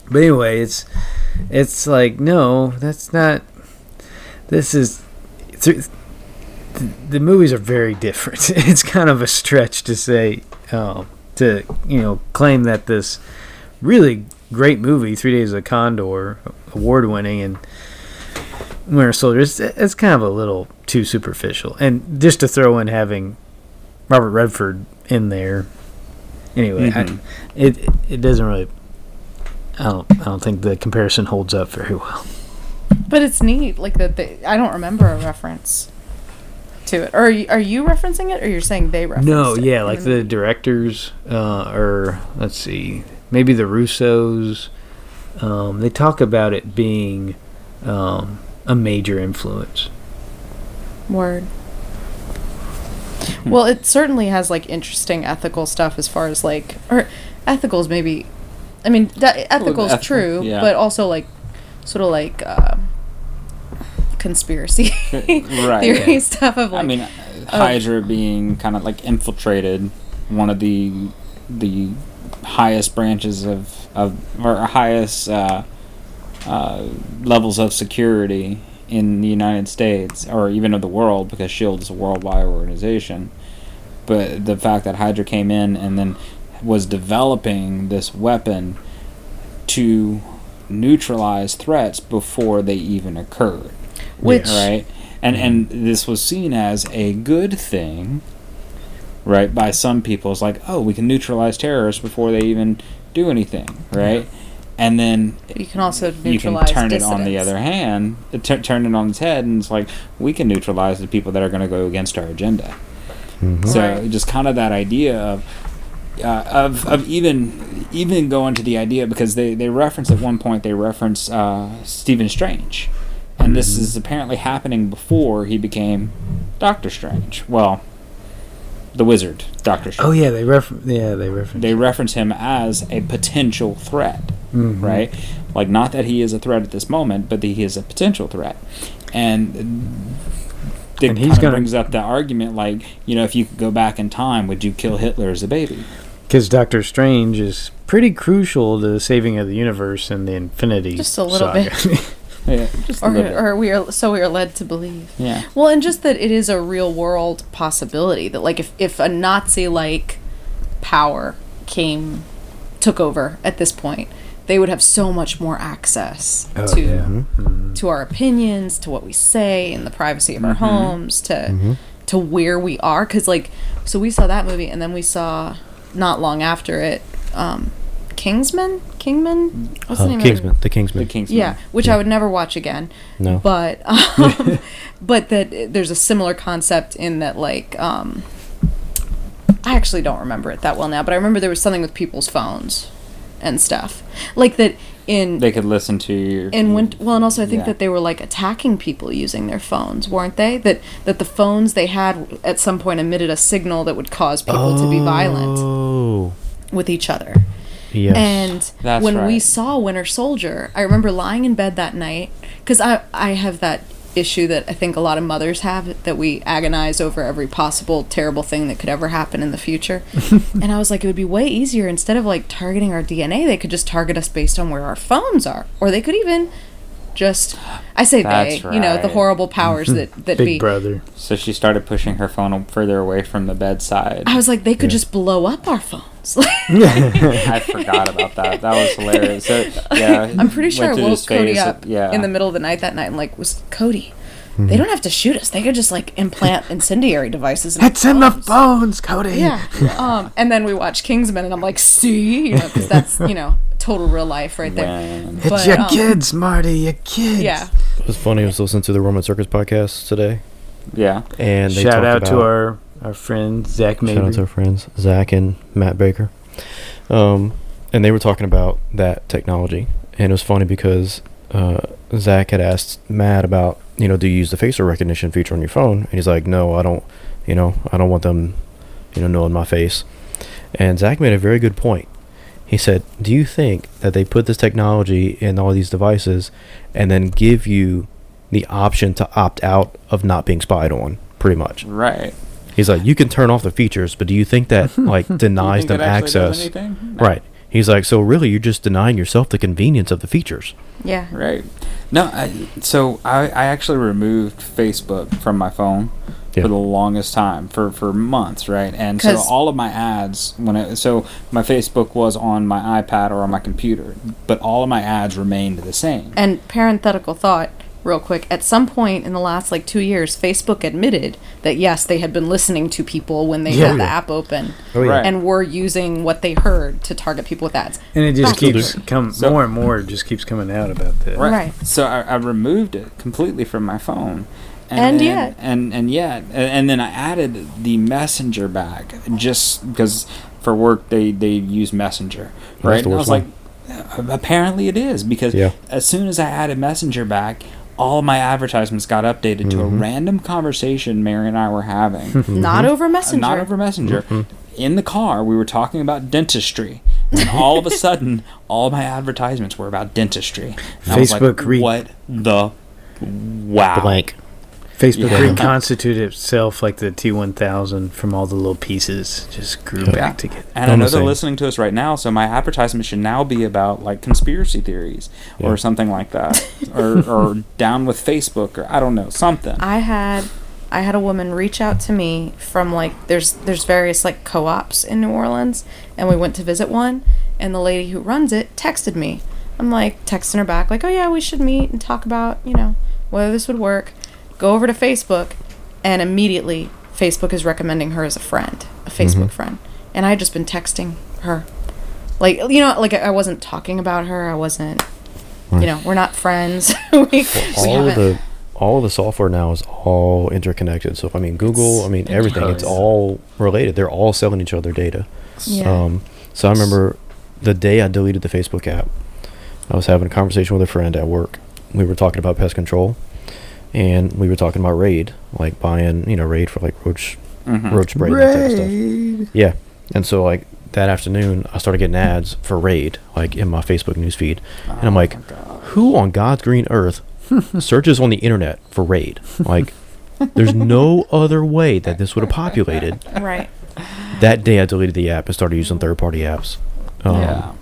But anyway, it's no, that's not. This is the movies are very different. It's kind of a stretch to say claim that this really great movie, 3 Days of the Condor, award winning, and Winter Soldier, it's kind of a little too superficial. And just to throw in having Robert Redford in there, anyway, it doesn't really. I don't think the comparison holds up very well. But it's neat, that. I don't remember a reference to it. Or are you referencing it, or you're saying they referenced it? No, yeah, the directors, or let's see, maybe the Russos. They talk about it being a major influence. Word. Well, it certainly has interesting ethical stuff as far as or ethicals maybe. I mean, ethical's true, but also sort of conspiracy theory stuff of Hydra being kind of infiltrated one of the highest branches of or highest levels of security in the United States, or even of the world, because S.H.I.E.L.D. is a worldwide organization. But the fact that Hydra came in and then was developing this weapon to neutralize threats before they even occurred. Which... Right? And this was seen as a good thing, right, by some people. It's we can neutralize terrorists before they even do anything, right? And then you can also neutralize you can turn dissidents. It on the other hand, turn it on its head, and it's like, we can neutralize the people that are going to go against our agenda. Mm-hmm. So just kind of that idea of even going to the idea, because they reference at one point, they reference Stephen Strange. And mm-hmm. this is apparently happening before he became Doctor Strange. Well, the wizard, Doctor Strange. Oh, yeah, they reference him as a potential threat. Mm-hmm. Right? Like, not that he is a threat at this moment, but that he is a potential threat. And it kind of brings up the argument, like, you know, if you could go back in time, would you kill Hitler as a baby? Because Doctor Strange is pretty crucial to the saving of the universe and the Infinity Just a little saga. Bit. Yeah, just or we are so we are led to believe. Yeah. Well, and just that it is a real world possibility that, like, if a Nazi like power took over at this point, they would have so much more access to our opinions, to what we say in the privacy of our mm-hmm. homes, to where we are. Because, like, so we saw that movie, and then we saw not long after it, Kingsman? What's the name of it? The Kingsman. Yeah, which I would never watch again. No. But, but that there's a similar concept in that, like, I actually don't remember it that well now, but I remember there was something with people's phones and stuff. Like that in... They could listen to you. And also I think that they were, like, attacking people using their phones, weren't they? That the phones they had at some point emitted a signal that would cause people to be violent with each other. Yes. And that's when we saw Winter Soldier, I remember lying in bed that night, because I have that issue that I think a lot of mothers have, that we agonize over every possible terrible thing that could ever happen in the future. And I was like, it would be way easier, instead of, like, targeting our DNA, they could just target us based on where our phones are. Or they could even just, I say that's you know, the horrible powers that Big be. Big Brother. So she started pushing her phone further away from the bedside. I was like, they could just blow up our phone. I forgot about that. That was hilarious. So, yeah, I'm pretty sure I woke Cody up in the middle of the night that night and, like, was Cody. Mm-hmm. They don't have to shoot us. They could just, like, implant incendiary devices. It's in the phones, Cody. Yeah. And then we watched Kingsman, and I'm like, see, you know, because that's, you know, total real life right there. Man. It's but, your kids, Marty. Your kids. Yeah. It was funny. I was listening to the Roman Circus podcast today. Yeah. And they shout out to our friend Zach Mayer. Shout out to our friends Zach and Matt Baker, and they were talking about that technology, and it was funny because Zach had asked Matt about, you know, do you use the facial recognition feature on your phone? And he's like, no, I don't. You know, I don't want them, you know, knowing my face. And Zach made a very good point. He said, do you think that they put this technology in all these devices and then give you the option to opt out of not being spied on? Pretty much. Right. He's like, you can turn off the features, but do you think that, like, denies them access? No. Right. He's like, so really, you're just denying yourself the convenience of the features. Yeah. Right. No. I actually removed Facebook from my phone for the longest time, for months, right? And so all of my ads, so my Facebook was on my iPad or on my computer, but all of my ads remained the same. And parenthetical thought. Real quick, at some point in the last, like, 2 years, Facebook admitted that, yes, they had been listening to people when they had the app open and were using what they heard to target people with ads. And it just more and more just keeps coming out about that. Right. So I removed it completely from my phone. And then I added the Messenger back just because for work they use Messenger. Right. And I was like, apparently it is, because as soon as I added Messenger back, all my advertisements got updated to a random conversation Mary and I were having. Not over Messenger. Not over Messenger. Mm-hmm. In the car, we were talking about dentistry. And all of a sudden, all my advertisements were about dentistry. And Facebook read. Like, what the wow. Blank. Facebook reconstituted itself like the T-1000 from all the little pieces, just grew back together. And I know they're listening to us right now, so my advertisement should now be about, like, conspiracy theories or something like that, or down with Facebook, or I don't know, something. I had a woman reach out to me from, like, there's various, like, co-ops in New Orleans, and we went to visit one, and the lady who runs it texted me. I'm, like, texting her back, like, oh yeah, we should meet and talk about, you know, whether this would work. Go over to Facebook, and immediately Facebook is recommending her as a friend, a Facebook friend. And I had just been texting her Like, you know, like I wasn't talking about her. I wasn't, you know, we're not friends. All of the software now is all interconnected. So, if, I mean, Google, it's, I mean, everything, it's all related. They're all selling each other data. Yeah. So, I remember the day I deleted the Facebook app, I was having a conversation with a friend at work. We were talking about pest control, and we were talking about Raid, like buying, you know, Raid for, like, roach spray and that type of stuff. Yeah. And so, like, that afternoon, I started getting ads for Raid, like, in my Facebook newsfeed. Oh, and I'm like, who on God's green earth searches on the internet for Raid? Like, there's no other way that this would have populated. Right. That day I deleted the app and started using third-party apps. Yeah.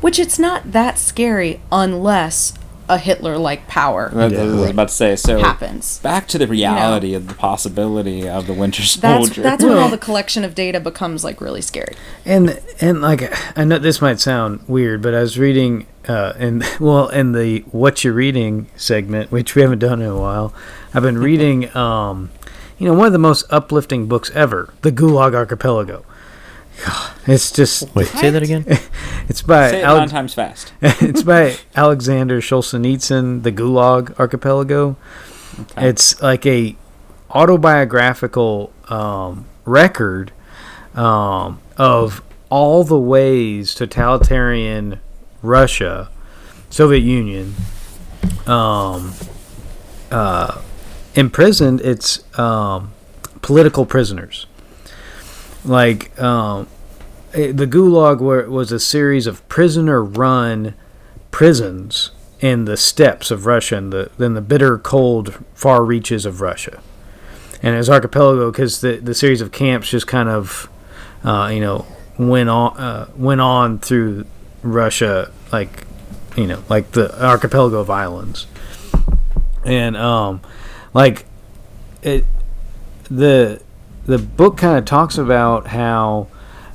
Which, it's not that scary unless a Hitler-like power happens. Back to the reality of the possibility of the Winter Soldier. That's when all the collection of data becomes, like, really scary. And like, I know this might sound weird, but I was reading... in the What You're Reading segment, which we haven't done in a while, I've been reading, you know, one of the most uplifting books ever, The Gulag Archipelago. It's just... Wait, say that again? It's by... Say it nine times fast. It's by Alexander Solzhenitsyn, The Gulag Archipelago. Okay. It's like a autobiographical record of all the ways totalitarian... Russia, Soviet Union, imprisoned its political prisoners. Like, the Gulag was a series of prisoner-run prisons in the steppes of Russia and in the bitter, cold, far reaches of Russia. And as archipelago, because the series of camps just kind of, you know, went on through Russia, like, you know, like the archipelago of islands. And like it, the book kind of talks about how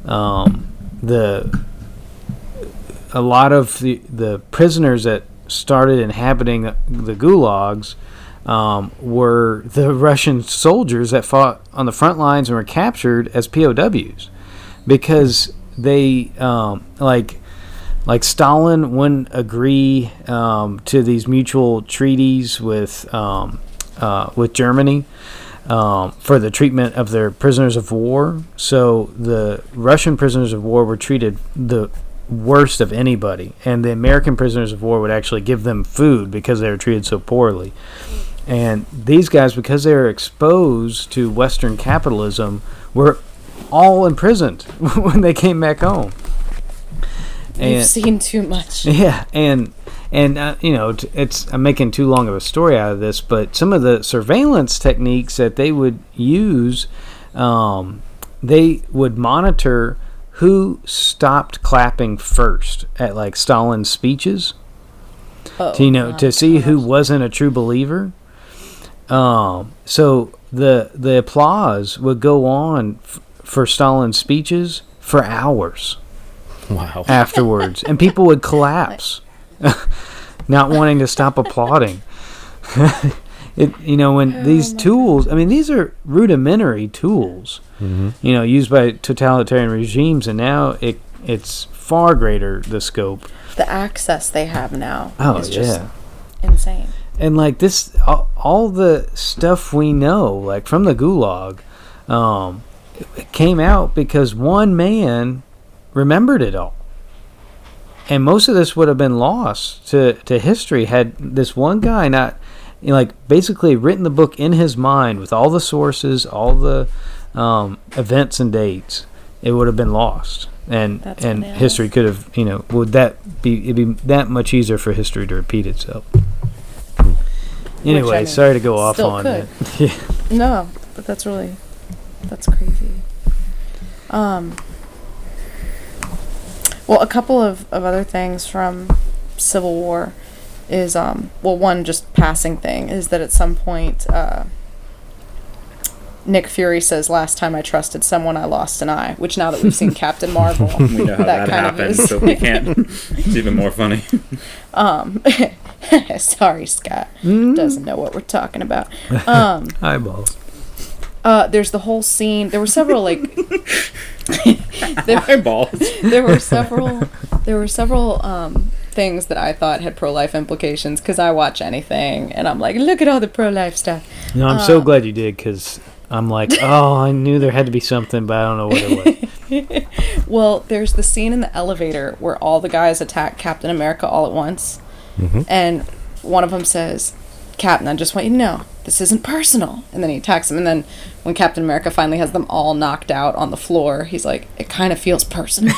a lot of the prisoners that started inhabiting the gulags were the Russian soldiers that fought on the front lines and were captured as POWs, because they like Stalin wouldn't agree to these mutual treaties with Germany for the treatment of their prisoners of war. So the Russian prisoners of war were treated the worst of anybody, and the American prisoners of war would actually give them food because they were treated so poorly. And these guys, because they were exposed to Western capitalism, were all imprisoned when they came back home. You've seen too much. Yeah, and you know, I'm making too long of a story out of this, but some of the surveillance techniques that they would use, they would monitor who stopped clapping first at, like, Stalin's speeches. To see who wasn't a true believer. So the applause would go on for Stalin's speeches for hours. Wow. Afterwards, and people would collapse, not wanting to stop applauding. You know, when these tools, I mean, these are rudimentary tools, you know, used by totalitarian regimes, and now it's far greater, the scope. The access they have now is just insane. And, like, this, all the stuff we know, like, from the Gulag, it came out because one man... remembered it all, and most of this would have been lost to history had this one guy not, you know, like, basically written the book in his mind with all the sources, all the events and dates. It would have been lost, and history could have, you know, it'd be that much easier for history to repeat itself. Anyway, sorry to go off on that. Yeah. No, but that's crazy. Well, a couple of other things from Civil War is, one just passing thing is that at some point Nick Fury says, "Last time I trusted someone, I lost an eye," which now that we've seen Captain Marvel, we know how that kind happens, so we can't. It's even more funny. Sorry, Scott. Doesn't know what we're talking about. Eyeballs. There's the whole scene. There were several like there were several things that I thought had pro-life implications because I watch anything and I'm like, look at all the pro-life stuff. No, I'm so glad you did because I'm like, oh, I knew there had to be something, but I don't know what it was. Well, there's the scene in the elevator where all the guys attack Captain America all at once, mm-hmm. and one of them says, "Captain, I just want you to know this isn't personal." And then he attacks him, and then when Captain America finally has them all knocked out on the floor, he's like, "It kind of feels personal."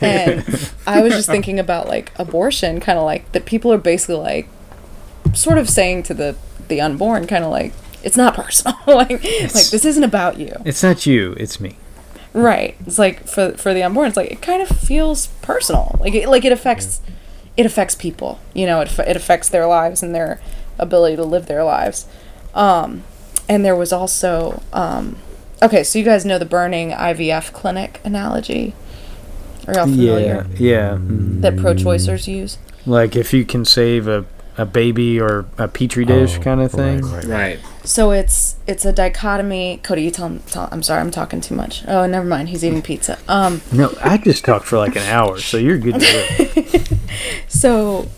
And I was just thinking about like abortion, kind of like that people are basically like sort of saying to the unborn, kind of like, "It's not personal." like this isn't about you. It's not you, it's me. Right. It's like for the unborn, it's like it kind of feels personal. It affects people. You know, it affects their lives and their ability to live their lives. And there was also okay, so you guys know the burning IVF clinic analogy? Are y'all familiar? Yeah. That pro-choicers use? Like if you can save a baby or a petri dish kind of thing. Right. So it's a dichotomy. Cody, you tell him. I'm sorry, I'm talking too much. Oh, never mind. He's eating pizza. No, I just talked for like an hour, so you're good to go. So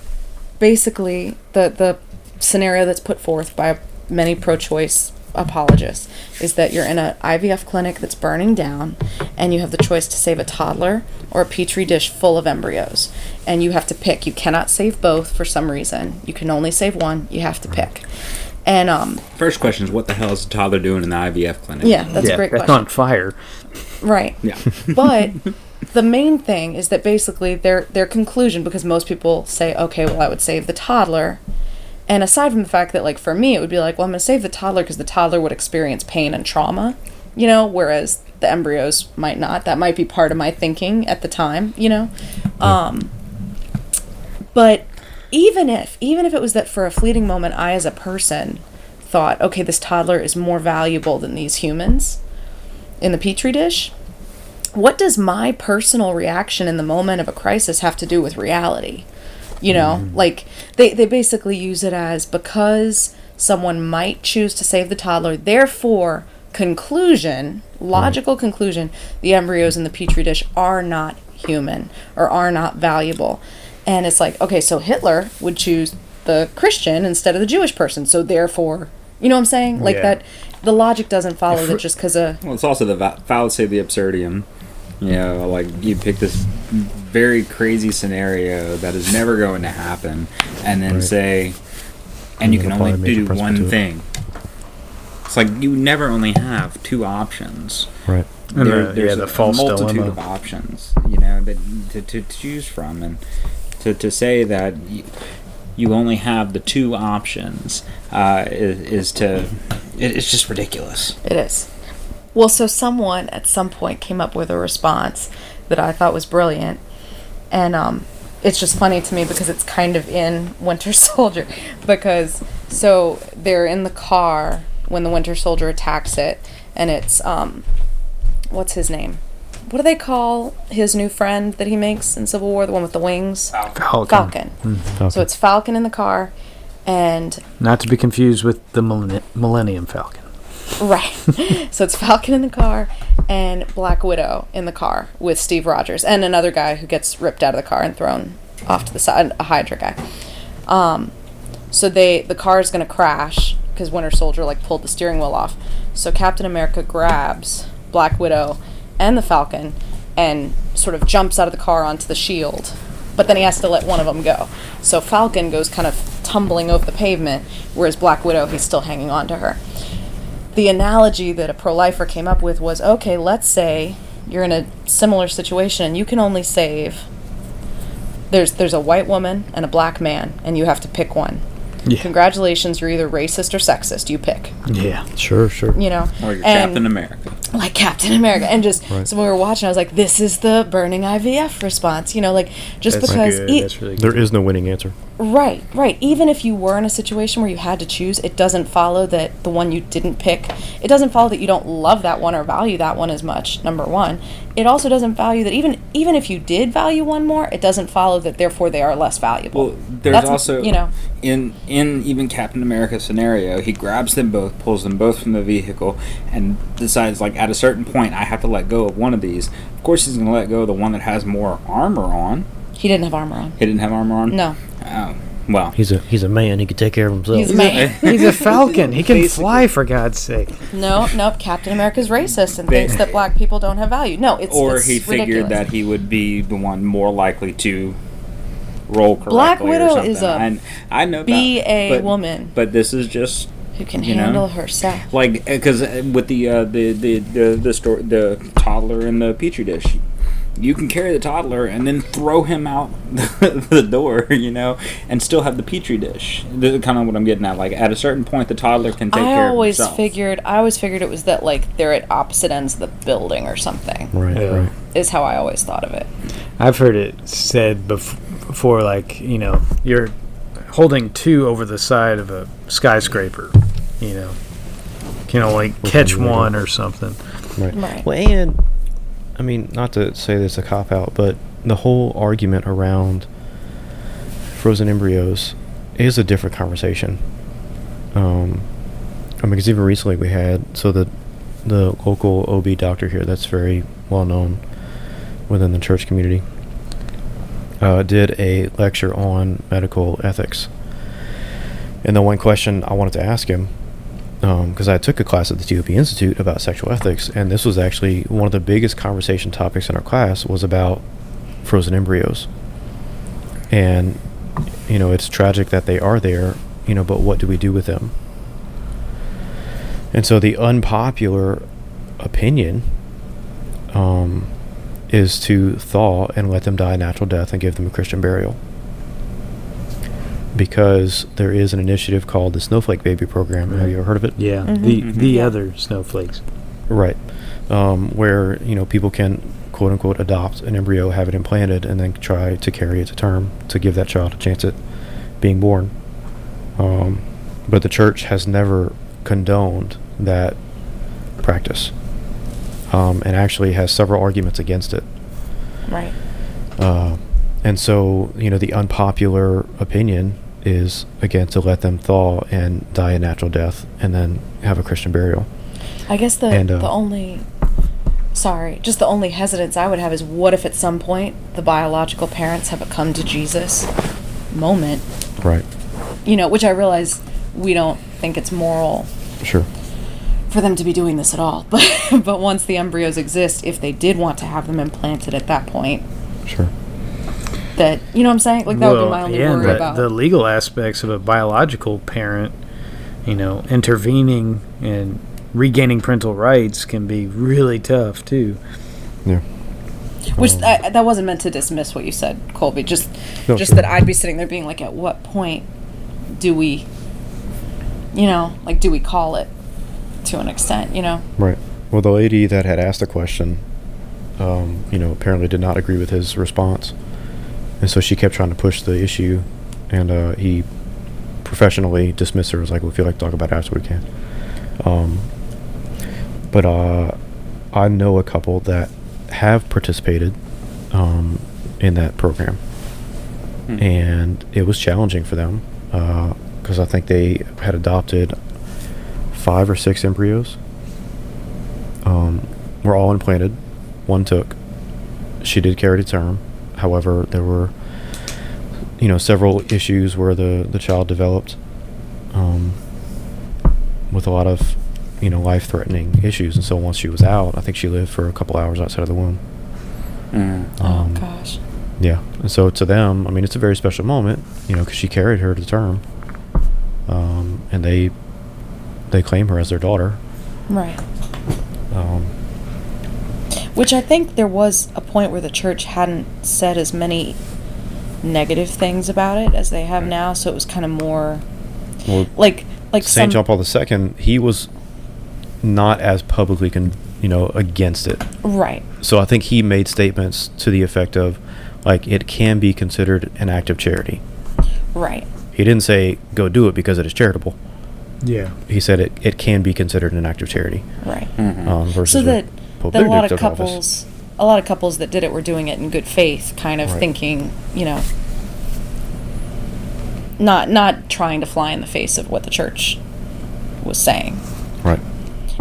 basically, the scenario that's put forth by many pro-choice apologists is that you're in an IVF clinic that's burning down, and you have the choice to save a toddler or a petri dish full of embryos, and you have to pick. You cannot save both for some reason. You can only save one. You have to pick. And first question is, what the hell is a toddler doing in the IVF clinic? Yeah, that's a great question. That's on fire. Right. Yeah. But the main thing is that basically their conclusion, because most people say, okay, well, I would save the toddler. And aside from the fact that, like, for me, it would be like, well, I'm going to save the toddler because the toddler would experience pain and trauma, you know, whereas the embryos might not. That might be part of my thinking at the time, you know. But even if it was that for a fleeting moment, I as a person thought, okay, this toddler is more valuable than these humans in the Petri dish, what does my personal reaction in the moment of a crisis have to do with reality? You know, like they basically use it as because someone might choose to save the toddler, therefore, logical conclusion, the embryos in the Petri dish are not human or are not valuable. And it's like, okay, so Hitler would choose the Christian instead of the Jewish person. So therefore, you know what I'm saying? Like that, the logic doesn't follow that just because Well, it's also the fallacy of the absurdum. You know, like you pick this very crazy scenario that is never going to happen, and then say, and you can only do one thing. It's like you never only have two options. Right. And there's a false multitude dilemma of options, you know, that to choose from, and to say that you only have the two options is just ridiculous. It is. Well, so someone at some point came up with a response that I thought was brilliant. And it's just funny to me because it's kind of in Winter Soldier. Because, so they're in the car when the Winter Soldier attacks it. And it's, what's his name? What do they call his new friend that he makes in Civil War? The one with the wings? Falcon. So it's Falcon in the car. And not to be confused with the Millennium Falcon. Right. So it's Falcon in the car and Black Widow in the car with Steve Rogers and another guy who gets ripped out of the car and thrown off to the side, a Hydra guy. So the car is going to crash because Winter Soldier like pulled the steering wheel off. So Captain America grabs Black Widow and the Falcon and sort of jumps out of the car onto the shield. But then he has to let one of them go. So Falcon goes kind of tumbling over the pavement, whereas Black Widow, he's still hanging on to her. The analogy that a pro-lifer came up with was, okay, let's say you're in a similar situation and you can only save, there's a white woman and a black man and you have to pick one. Yeah. Congratulations, you're either racist or sexist, you pick. Yeah, sure. You know, or you're Captain America. Like Captain America. And just, so when we were watching, I was like, this is the burning IVF response, you know, like, just that's because... That's really good. There is no winning answer. Right. Even if you were in a situation where you had to choose, it doesn't follow that the one you didn't pick, it doesn't follow that you don't love that one or value that one as much, number one. It also doesn't value that even if you did value one more, it doesn't follow that therefore they are less valuable. Well, there's in even Captain America's scenario, he grabs them both, pulls them both from the vehicle, and decides, like, at a certain point, I have to let go of one of these. Of course he's going to let go of the one that has more armor on. He didn't have armor on. No. Well, he's a man. He could take care of himself. He's a man. He's a falcon. He can fly, for God's sake. No. Captain America's racist and thinks that black people don't have value. No, it's he figured ridiculous. That he would be the one more likely to roll correctly. Black Widow is a woman, but this is just who can handle herself. Like, because with the toddler in the petri dish. You can carry the toddler and then throw him out the door, and still have the petri dish. This is kind of what I'm getting at. Like, at a certain point, the toddler can take care of himself. I always figured it was that, like, they're at opposite ends of the building or something. Right. Is how I always thought of it. I've heard it said before, like, you're holding two over the side of a skyscraper, like, catch one or something. Right. Well, and... I mean, not to say that it's a cop-out, but the whole argument around frozen embryos is a different conversation. Because even recently we had, the local OB doctor here that's very well-known within the church community did a lecture on medical ethics. And the one question I wanted to ask him, because I took a class at the TOP Institute about sexual ethics, and this was actually one of the biggest conversation topics in our class was about frozen embryos. And, it's tragic that they are there, but what do we do with them? And so the unpopular opinion is to thaw and let them die a natural death and give them a Christian burial. Because there is an initiative called the Snowflake Baby Program. Right. Have you ever heard of it? Yeah, mm-hmm. the other snowflakes. Right. Where, people can, quote-unquote, adopt an embryo, have it implanted, and then try to carry it to term to give that child a chance at being born. But the church has never condoned that practice and actually has several arguments against it. Right. And so, the unpopular opinion is, again, to let them thaw and die a natural death and then have a Christian burial. I guess the only hesitance I would have is, what if at some point the biological parents have a come to Jesus moment? Right. Which I realize we don't think it's moral. Sure. For them to be doing this at all. But once the embryos exist, if they did want to have them implanted at that point. Sure. That, you know what I'm saying? Like, that would be my only worry about. The legal aspects of a biological parent, intervening and regaining parental rights can be really tough, too. Yeah. Which, that wasn't meant to dismiss what you said, Colby. Just that I'd be sitting there being like, at what point do we, do we call it to an extent, Right. Well, the lady that had asked the question, apparently did not agree with his response. And so she kept trying to push the issue, and he professionally dismissed her. It was like, if you like to talk about it after, we can. But I know a couple that have participated in that program, and it was challenging for them because I think they had adopted 5 or 6 embryos. Were all implanted. One took. She did carry to term. However, there were, several issues where the child developed with a lot of, life-threatening issues. And so once she was out, I think she lived for a couple hours outside of the womb. Oh, gosh. Yeah. And so to them, I mean, it's a very special moment, because she carried her to term. And they claim her as their daughter. Right. Which I think there was a point where the church hadn't said as many negative things about it as they have now, so it was kind of more like St. John Paul II. He was not as publicly, against it. Right. So I think he made statements to the effect of, like, it can be considered an act of charity. Right. He didn't say go do it because it is charitable. Yeah. He said it can be considered an act of charity. Right. Mm-hmm. Versus so that a lot of couples, that did it were doing it in good faith, kind of thinking, you know, not trying to fly in the face of what the church was saying. Right.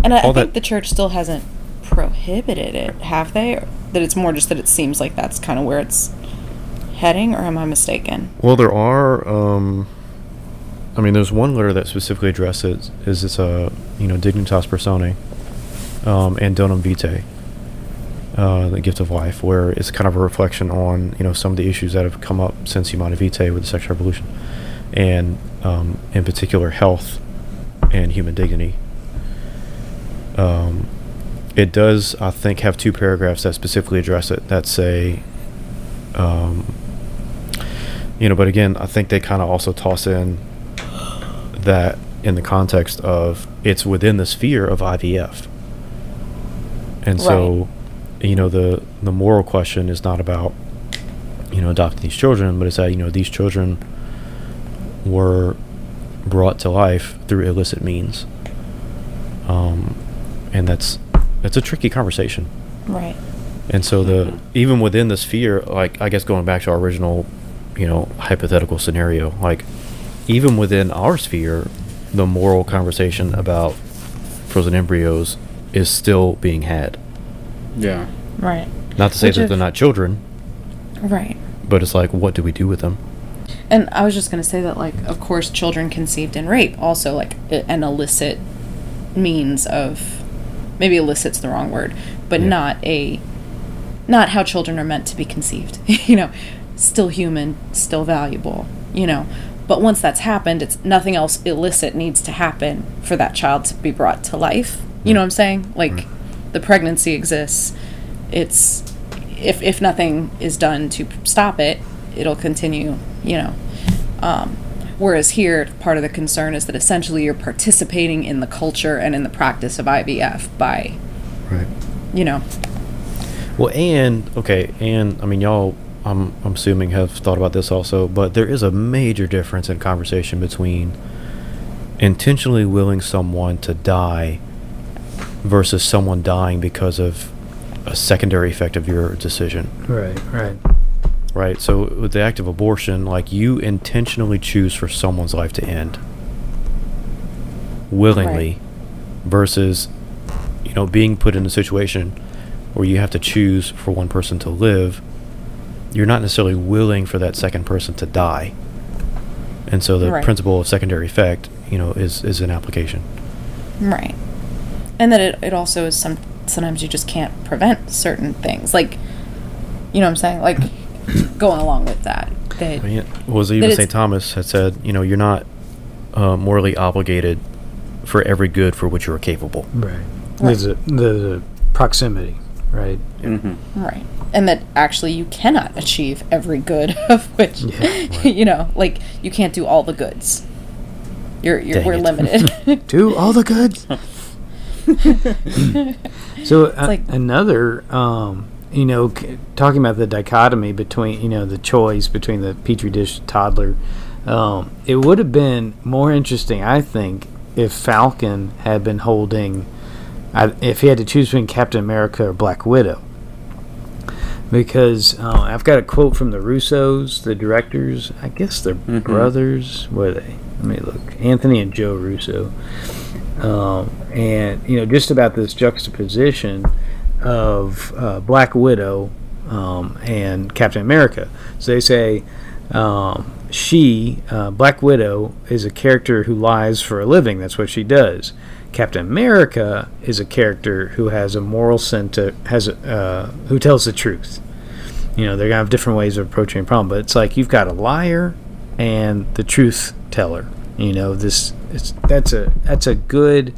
And I think the church still hasn't prohibited it, have they? Or that it's more just that it seems like that's kind of where it's heading, or am I mistaken? Well, there are. I mean, there's one letter that specifically addresses it's Dignitas Personae and Donum Vitae, the gift of life, where it's kind of a reflection on, you know, some of the issues that have come up since Humana Vitae with the sexual revolution, and in particular health and human dignity. It does, I think, have two paragraphs that specifically address it that say, you know, but again, I think they kind of also toss in that in the context of it's within the sphere of IVF. And so, you know, the moral question is not about, you know, adopting these children, but it's that, you know, these children were brought to life through illicit means. And that's a tricky conversation. Right. And so even within the sphere, like, I guess going back to our original, you know, hypothetical scenario, like, even within our sphere, the moral conversation about frozen embryos is still being had. Yeah. Right. Not to say that they're not children. Right. But it's like, what do we do with them? And I was just going to say that, like, of course, children conceived in rape also, like, an illicit means of, maybe illicit's the wrong word, but not how children are meant to be conceived, you know, still human, still valuable, you know. But once that's happened, it's nothing else illicit needs to happen for that child to be brought to life. You know what I'm saying? Like, the pregnancy exists. It's if nothing is done to stop it, it'll continue, you know. Whereas here, part of the concern is that essentially you're participating in the culture and in the practice of IVF by, you know. Well, and I mean, y'all, I'm assuming, have thought about this also, but there is a major difference in conversation between intentionally willing someone to die versus someone dying because of a secondary effect of your decision. Right. So with the act of abortion, like, you intentionally choose for someone's life to end willingly versus, you know, being put in a situation where you have to choose for one person to live. You're not necessarily willing for that second person to die. And so the principle of secondary effect, you know, is an application. Right. And that it also is sometimes you just can't prevent certain things. Like, you know what I'm saying? Like, going along with that. I mean, even St. Thomas had said, you know, you're not morally obligated for every good for which you are capable. Right. There's a proximity. Right. Mm-hmm. Right. And that actually you cannot achieve every good of which, you know, like, you can't do all the goods. We're limited. Do all the goods? So another, you know, talking about the dichotomy between, you know, the choice between the Petri dish toddler, it would have been more interesting, I think, if Falcon had been holding... if he had to choose between Captain America or Black Widow. Because I've got a quote from the Russos, the directors. I guess they're brothers. Were they? Let me look. Anthony and Joe Russo. And, you know, just about this juxtaposition of Black Widow and Captain America. So they say, Black Widow, is a character who lies for a living. That's what she does. Captain America is a character who has a moral sense, who tells the truth. You know, they're gonna have different ways of approaching a problem, but it's like you've got a liar and the truth teller. You know, that's a good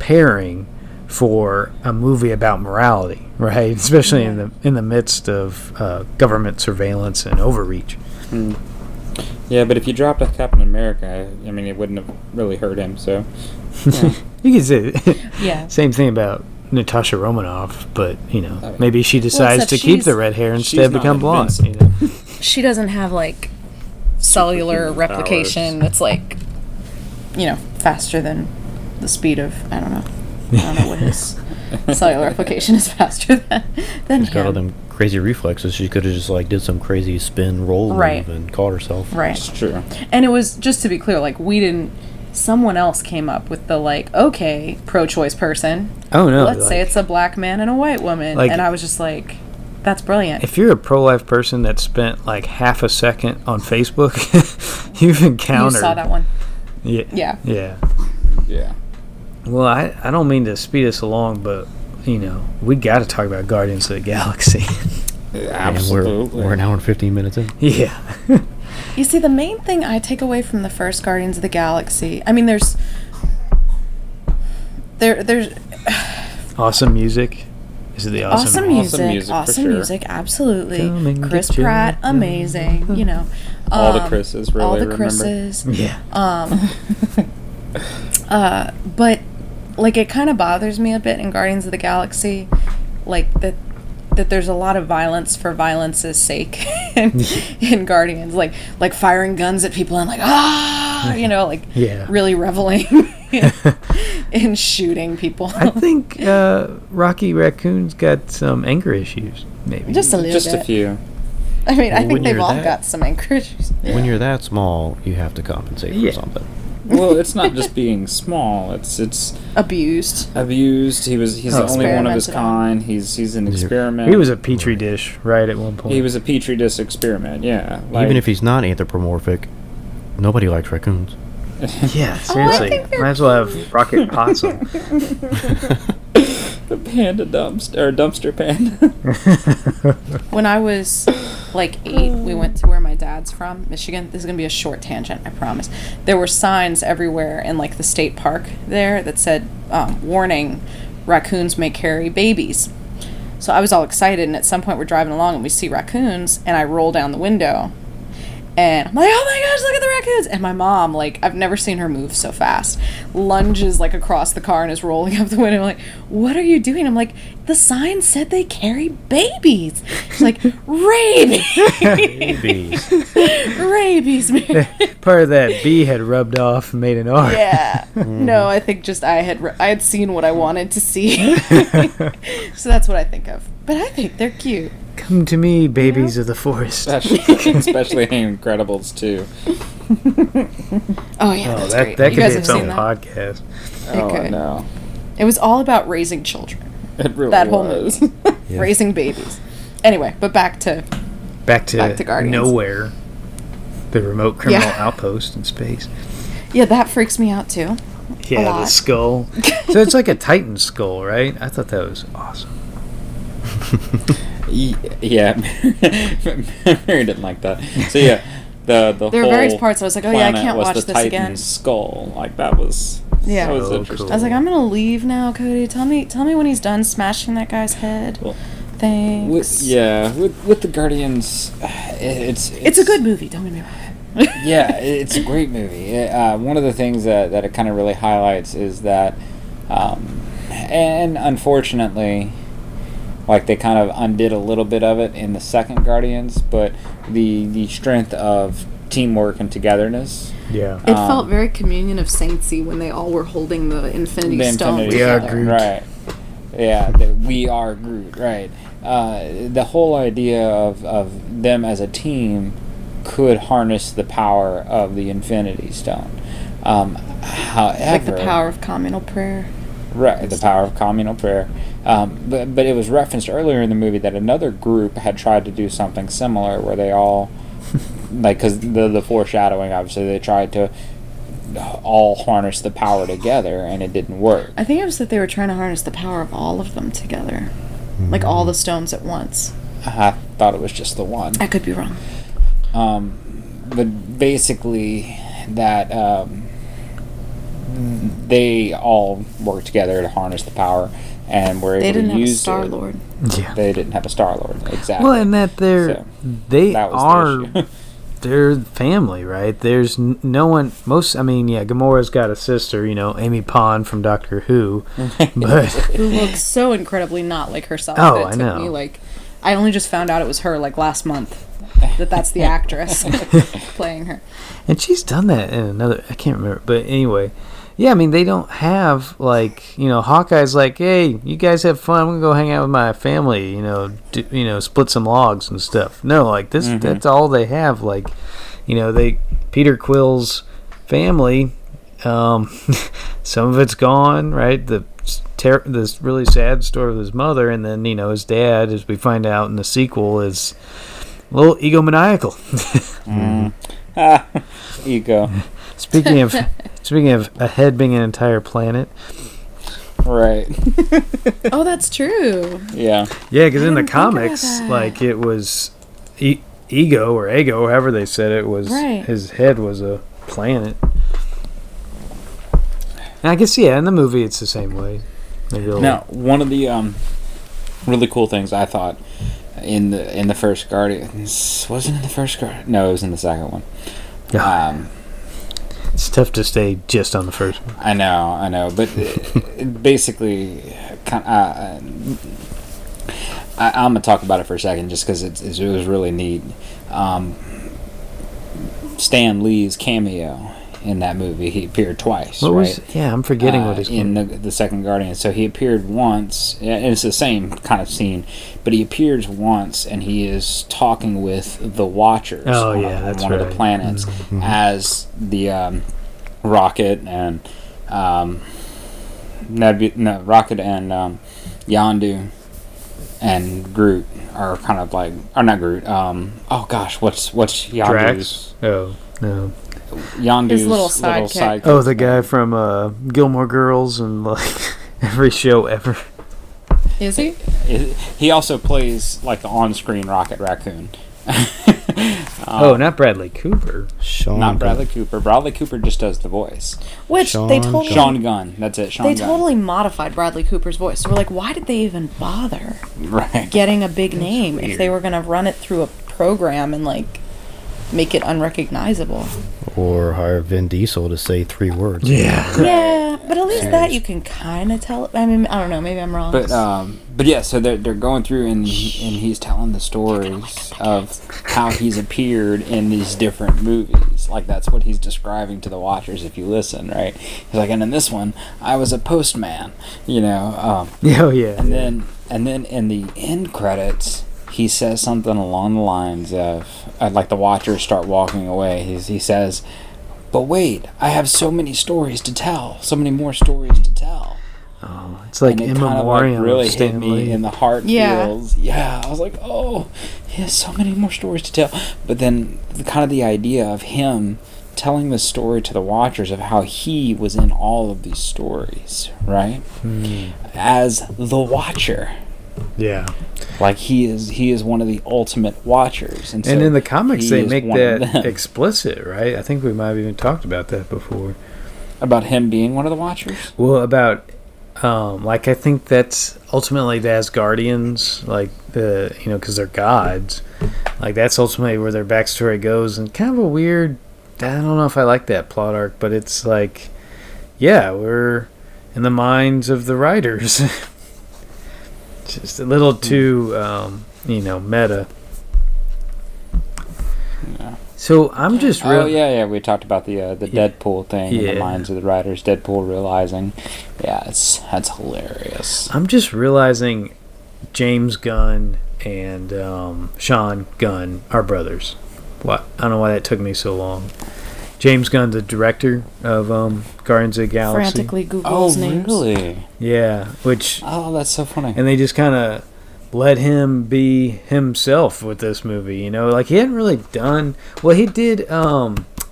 pairing for a movie about morality, right? Especially in the midst of government surveillance and overreach. Mm. Yeah, but if you dropped a Captain America, I mean, it wouldn't have really hurt him, so... Yeah. You could say same thing about Natasha Romanoff, but, you know, maybe she decides to keep the red hair and instead become blonde. You know? She doesn't have, like, cellular replication powers. That's like, you know, faster than the speed of, I don't know what his cellular replication is faster than She's him. Got all them crazy reflexes. She could have just like did some crazy spin roll move and caught herself. Right. That's true. And it was, just to be clear, like we didn't. Someone else came up with the like, okay, pro-choice person. Oh no! Let's say it's a black man and a white woman, and I was just like, that's brilliant. If you're a pro-life person that spent like half a second on Facebook, you've encountered. You saw that one. Yeah. Well, I don't mean to speed us along, but you know we got to talk about Guardians of the Galaxy. Absolutely. We're an hour and 15 minutes in. Yeah. You see, the main thing I take away from the first Guardians of the Galaxy, I mean, there's awesome music. Is it the awesome music? Absolutely. Chris Pratt, amazing. You know, all the Chris's, really. All the Chris's. Yeah. But like, it kind of bothers me a bit in Guardians of the Galaxy, like that there's a lot of violence for violence's sake in Guardians, like firing guns at people and like really reveling in shooting people. I think Rocky Raccoon's got some anger issues, maybe just a little bit. I mean, well, I think they've all got some anger issues. When you're that small, you have to compensate for something. Well, it's not just being small. It's abused. He's the only one of his kind. He's an experiment. He was a petri dish, right? At one point, he was a petri dish experiment. Yeah. Like, even if he's not anthropomorphic, nobody likes raccoons. Yeah, seriously. Might as well have Rocket Possum. The panda dumpster panda. When I was like 8, we went to where my dad's from, Michigan. This is gonna be a short tangent, I promise. There were signs everywhere in like the state park there that said, "Warning: raccoons may carry babies." So I was all excited, and at some point we're driving along and we see raccoons, and I roll down the window, and I'm like, "Oh my gosh, look at the raccoons!" And my mom, like, I've never seen her move so fast, lunges like across the car and is rolling up the window. I'm like, "What are you doing?" I'm like, "The sign said they carry babies." She's like, "Rabies, man." Part of that B had rubbed off and made an R. Yeah. No, I think just I had seen what I wanted to see. So that's what I think of. But I think they're cute. Come to me, babies of the forest. Especially Incredibles too. Oh yeah, that's great. That could be its own podcast. Oh no, it was all about raising children. It really that was. Whole movie, yeah. Raising babies. Anyway, but back to Guardians. Nowhere, the remote criminal outpost in space. Yeah, that freaks me out too. Yeah, the skull. So it's like a Titan skull, right? I thought that was awesome. Yeah, Mary didn't like that. So yeah, the there were various parts. I was like, oh yeah, I can't watch this Titan again. Skull, like that was that was interesting. Cool. I was like, I'm gonna leave now, Cody. Tell me when he's done smashing that guy's head. Well, thanks. With the Guardians, it's a good movie. Don't get me wrong. Yeah, it's a great movie. One of the things that it kind of really highlights is that, and unfortunately. Like, they kind of undid a little bit of it in the second Guardians, but the strength of teamwork and togetherness. Yeah. It felt very Communion of Saints-y when they all were holding the Infinity Stone. We are Groot. Right. Yeah, we are Groot, right. The whole idea of them as a team could harness the power of the Infinity Stone. Like the power of communal prayer. Right, the power of communal prayer. But it was referenced earlier in the movie that another group had tried to do something similar where they all, like, because the foreshadowing, obviously, they tried to all harness the power together, and it didn't work. I think it was that they were trying to harness the power of all of them together, like all the stones at once. I thought it was just the one. I could be wrong. But basically, that... they all worked together to harness the power, and were able to use it. They didn't have a Star-Lord. Exactly. Well, and that they're family, right? There's no one. Most, I mean, yeah, Gamora's got a sister, you know, Amy Pond from Doctor Who, but who looks so incredibly not like herself. Oh, I know. Me, like, I only just found out it was her like last month. that that's the actress playing her. And she's done that in another, I can't remember, but anyway. Yeah, I mean, they don't have, like, you know, Hawkeye's like, hey, you guys have fun, I'm going to go hang out with my family, split some logs and stuff. No, like, this, that's all they have. Like, you know, Peter Quill's family, some of it's gone, right? This really sad story of his mother, and then, you know, his dad, as we find out in the sequel, is a little egomaniacal. Ego. Speaking of a head being an entire planet. Right. Oh, that's true. Yeah. Yeah, because in the comics, like, it was Ego or Ego, however they said it, was right. His head was a planet. And I guess, yeah, in the movie it's the same way. Now, one of the really cool things I thought in the first Guardians... Wasn't it the first Guardians? No, it was in the second one. Yeah. It's tough to stay just on the first one. I know. But basically, I'm going to talk about it for a second just because it was really neat. Stan Lee's cameo in that movie. He appeared twice, I'm forgetting what he's in the second Guardian. So he appeared once, and it's the same kind of scene, but he appears once, and he is talking with the Watchers on one of the planets as the Rocket and Rocket and Yondu and Groot are kind of like, or not Groot. What's Yondu's? Drax? Oh no. Yondu's little sidekick. Oh, the guy from Gilmore Girls and like every show ever. Is he? He also plays like the on-screen Rocket Raccoon. Not Bradley Cooper. Bradley Cooper just does the voice. Which they told Sean Gunn. That's it. Sean Gunn totally modified Bradley Cooper's voice. So we're like, why did they even bother getting a big name if they were going to run it through a program and like make it unrecognizable? Or hire Vin Diesel to say three words. Yeah. Yeah, but at least that you can kind of tell. I mean, I don't know. Maybe I'm wrong. But yeah, so they're going through and he's telling the stories of how he's appeared in these different movies. Like, that's what he's describing to the Watchers if you listen, right? He's like, and in this one, I was a postman, you know. Then in the end credits, he says something along the lines of, like the Watchers start walking away. He says, but wait, I have so many more stories to tell. Oh, it's like in memoriam. It really hit me in the heart. Feels. Yeah, I was like, oh, he has so many more stories to tell. But then kind of the idea of him telling the story to the Watchers of how he was in all of these stories, right? As the Watcher. Yeah, like he is one of the ultimate Watchers, and so in the comics they make that explicit, right? I think we might have even talked about that before, about him being one of the Watchers. Well, about I think that's ultimately the Asgardians, like because they're gods, like that's ultimately where their backstory goes, and kind of a weird. I don't know if I like that plot arc, but it's like, yeah, we're in the minds of the writers. Just a little too, meta. Yeah. So I'm just really... Oh, yeah, we talked about the Deadpool thing in the minds of the writers. Deadpool realizing. Yeah, that's hilarious. I'm just realizing James Gunn and Sean Gunn are brothers. What? I don't know why that took me so long. James Gunn, the director of Guardians of the Galaxy. Frantically Googles names. Oh, really? Yeah, which... Oh, that's so funny. And they just kind of let him be himself with this movie, you know? Like, he hadn't really done... Well, he did a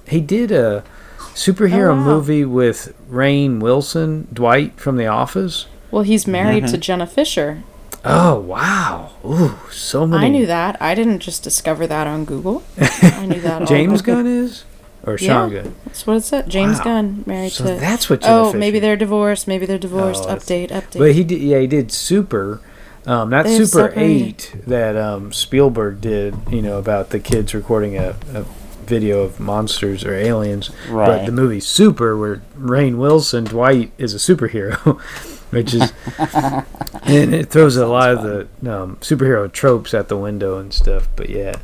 superhero movie with Rainn Wilson, Dwight from The Office. Well, he's married to Jenna Fisher. Oh, wow. Ooh, so many... I knew that. I didn't just discover that on Google. I knew that all. James Gunn is... Or Sean Gunn. That's what it said. James Gunn married to. That's what. Jenna Fisher. Maybe they're divorced. Update. But he did. Yeah, he did Super, not Super, Super 8 that Spielberg did. You know, about the kids recording a video of monsters or aliens. Right. But the movie Super, where Rainn Wilson Dwight is a superhero, which is and it throws a lot of the superhero tropes out the window and stuff. But yeah.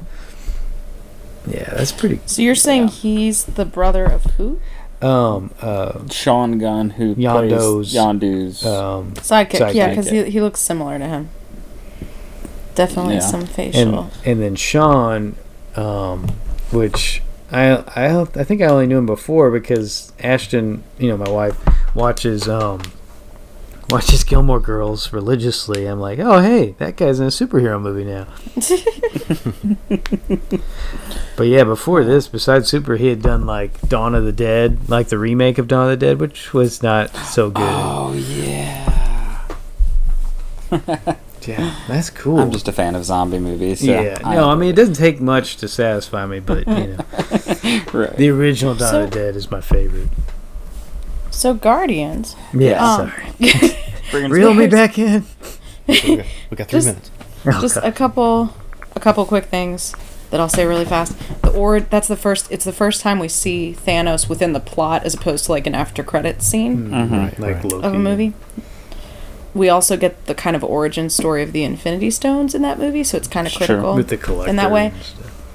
Yeah, that's pretty. So you're saying he's the brother of who? Sean Gunn, who Yondu's, plays Yondu's sidekick. Yeah, because he looks similar to him. Definitely some facial. And then Sean, which I think I only knew him before because Ashton, my wife, watches Gilmore Girls religiously. I'm like, oh hey, that guy's in a superhero movie now. But yeah, before this, besides Super, he had done like Dawn of the Dead, like the remake of Dawn of the Dead, which was not so good. Oh yeah. Yeah, that's cool. I'm just a fan of zombie movies. So yeah, I mean, it doesn't take much to satisfy me, but right. The original Dawn of the Dead is my favorite. So Guardians. Yeah, sorry. Reel me back in. We got 3 minutes. Just a couple quick things that I'll say really fast. It's the first time we see Thanos within the plot, as opposed to like an after credits scene, Loki. Of a movie. We also get the kind of origin story of the Infinity Stones in that movie, so it's kind of critical with the collector in that way.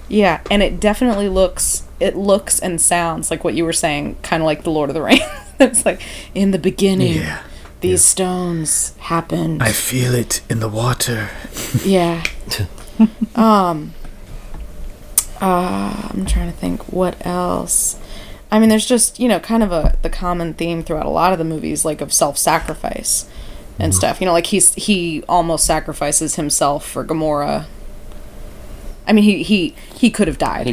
Yeah, and it definitely looks and sounds like what you were saying, kind of like the Lord of the Rings. It's like, in the beginning, these stones happened. I feel it in the water. Yeah. I'm trying to think what else. I mean, there's just, kind of the common theme throughout a lot of the movies, like of self-sacrifice and stuff. Like he almost sacrifices himself for Gamora. I mean, he could have died.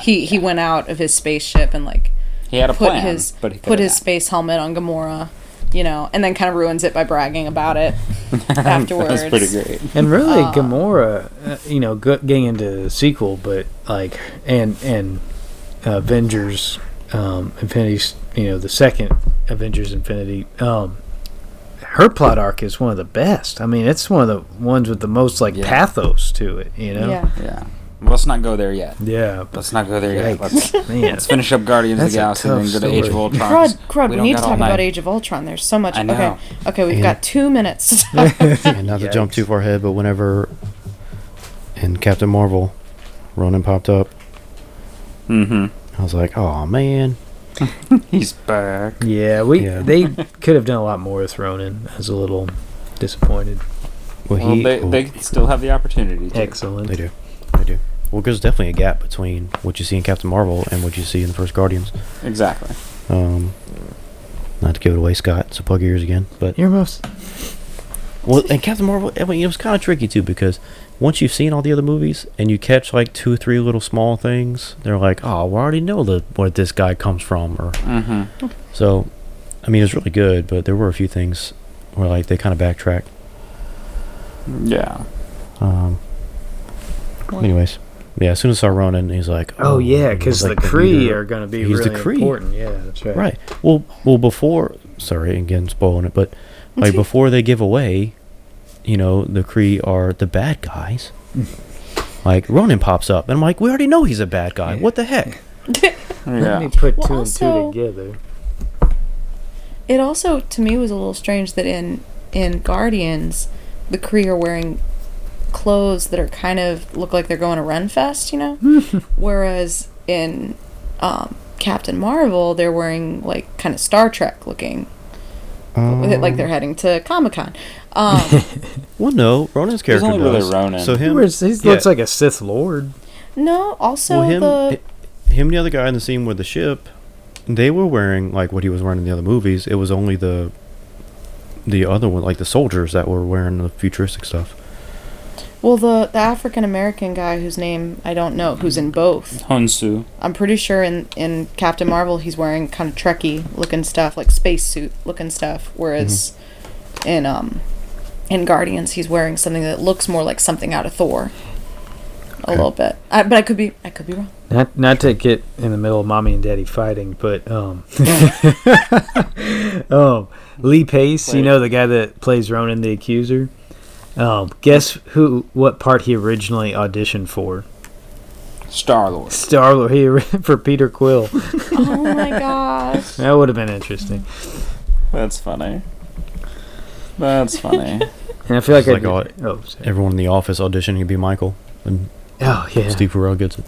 He went out of his spaceship and like he had a plan, but he put his space helmet on Gamora, and then kind of ruins it by bragging about it afterwards. That's pretty great. And really, Gamora, getting into the sequel, but like and Avengers, Infinity, the second Avengers Infinity. Her plot arc is one of the best. I mean, it's one of the ones with the most like pathos to it, Yeah. Well, let's not go there yet. Yeah. Let's not go there yet. Let's finish up Guardians of the Galaxy and go to Age of Ultron. Crud, we need to talk about Age of Ultron. There's so much. I know. Okay, we've got 2 minutes. Not to jump too far ahead, but whenever in Captain Marvel, Ronan popped up. I was like, oh man. He's back. Yeah, they could have done a lot more with Ronan. I was a little disappointed. They still have the opportunity to. Excellent. They do. Well, there's definitely a gap between what you see in Captain Marvel and what you see in the first Guardians. Exactly. Not to give it away, Scott, so plug your ears again. But earmuffs. Well, and Captain Marvel, I mean, it was kind of tricky, too, because once you've seen all the other movies and you catch like 2 or 3 little small things, they're like, oh, we already know where this guy comes from. Or So, I mean, it was really good, but there were a few things where like they kind of backtracked. Yeah. Anyways, as soon as I saw Ronan, he's like, because the Cree are going to be really important. Yeah, that's right. Right. Well, before, sorry, again, spoiling it, but like before they give away, the Cree are the bad guys. Like, Ronan pops up, and I'm like, we already know he's a bad guy. Yeah. What the heck? Let me put two and two together. It also, to me, was a little strange that in Guardians, the Cree are wearing clothes that are kind of look like they're going to Ren Fest, Whereas in Captain Marvel, they're wearing, like, kind of Star Trek looking. Like they're heading to Comic-Con. Well, no, Ronan's character does. Really Ronan. So him, he looks like a Sith Lord. No, also him, the other guy in the scene with the ship, they were wearing like what he was wearing in the other movies. It was only the other one, like the soldiers that were wearing the futuristic stuff. Well, the African American guy whose name I don't know, who's in both. Hounsou. I'm pretty sure in Captain Marvel he's wearing kind of Trekkie looking stuff, like spacesuit looking stuff, whereas in Guardians he's wearing something that looks more like something out of Thor. A little bit. But I could be wrong. Not to get in the middle of mommy and daddy fighting, but Lee Pace, the guy that plays Ronan the Accuser. Guess what part he originally auditioned for? Star-Lord. For Peter Quill. Oh my gosh. That would have been interesting. That's funny. And I feel like everyone in the office auditioning would be Michael. And Steve Carell gets it.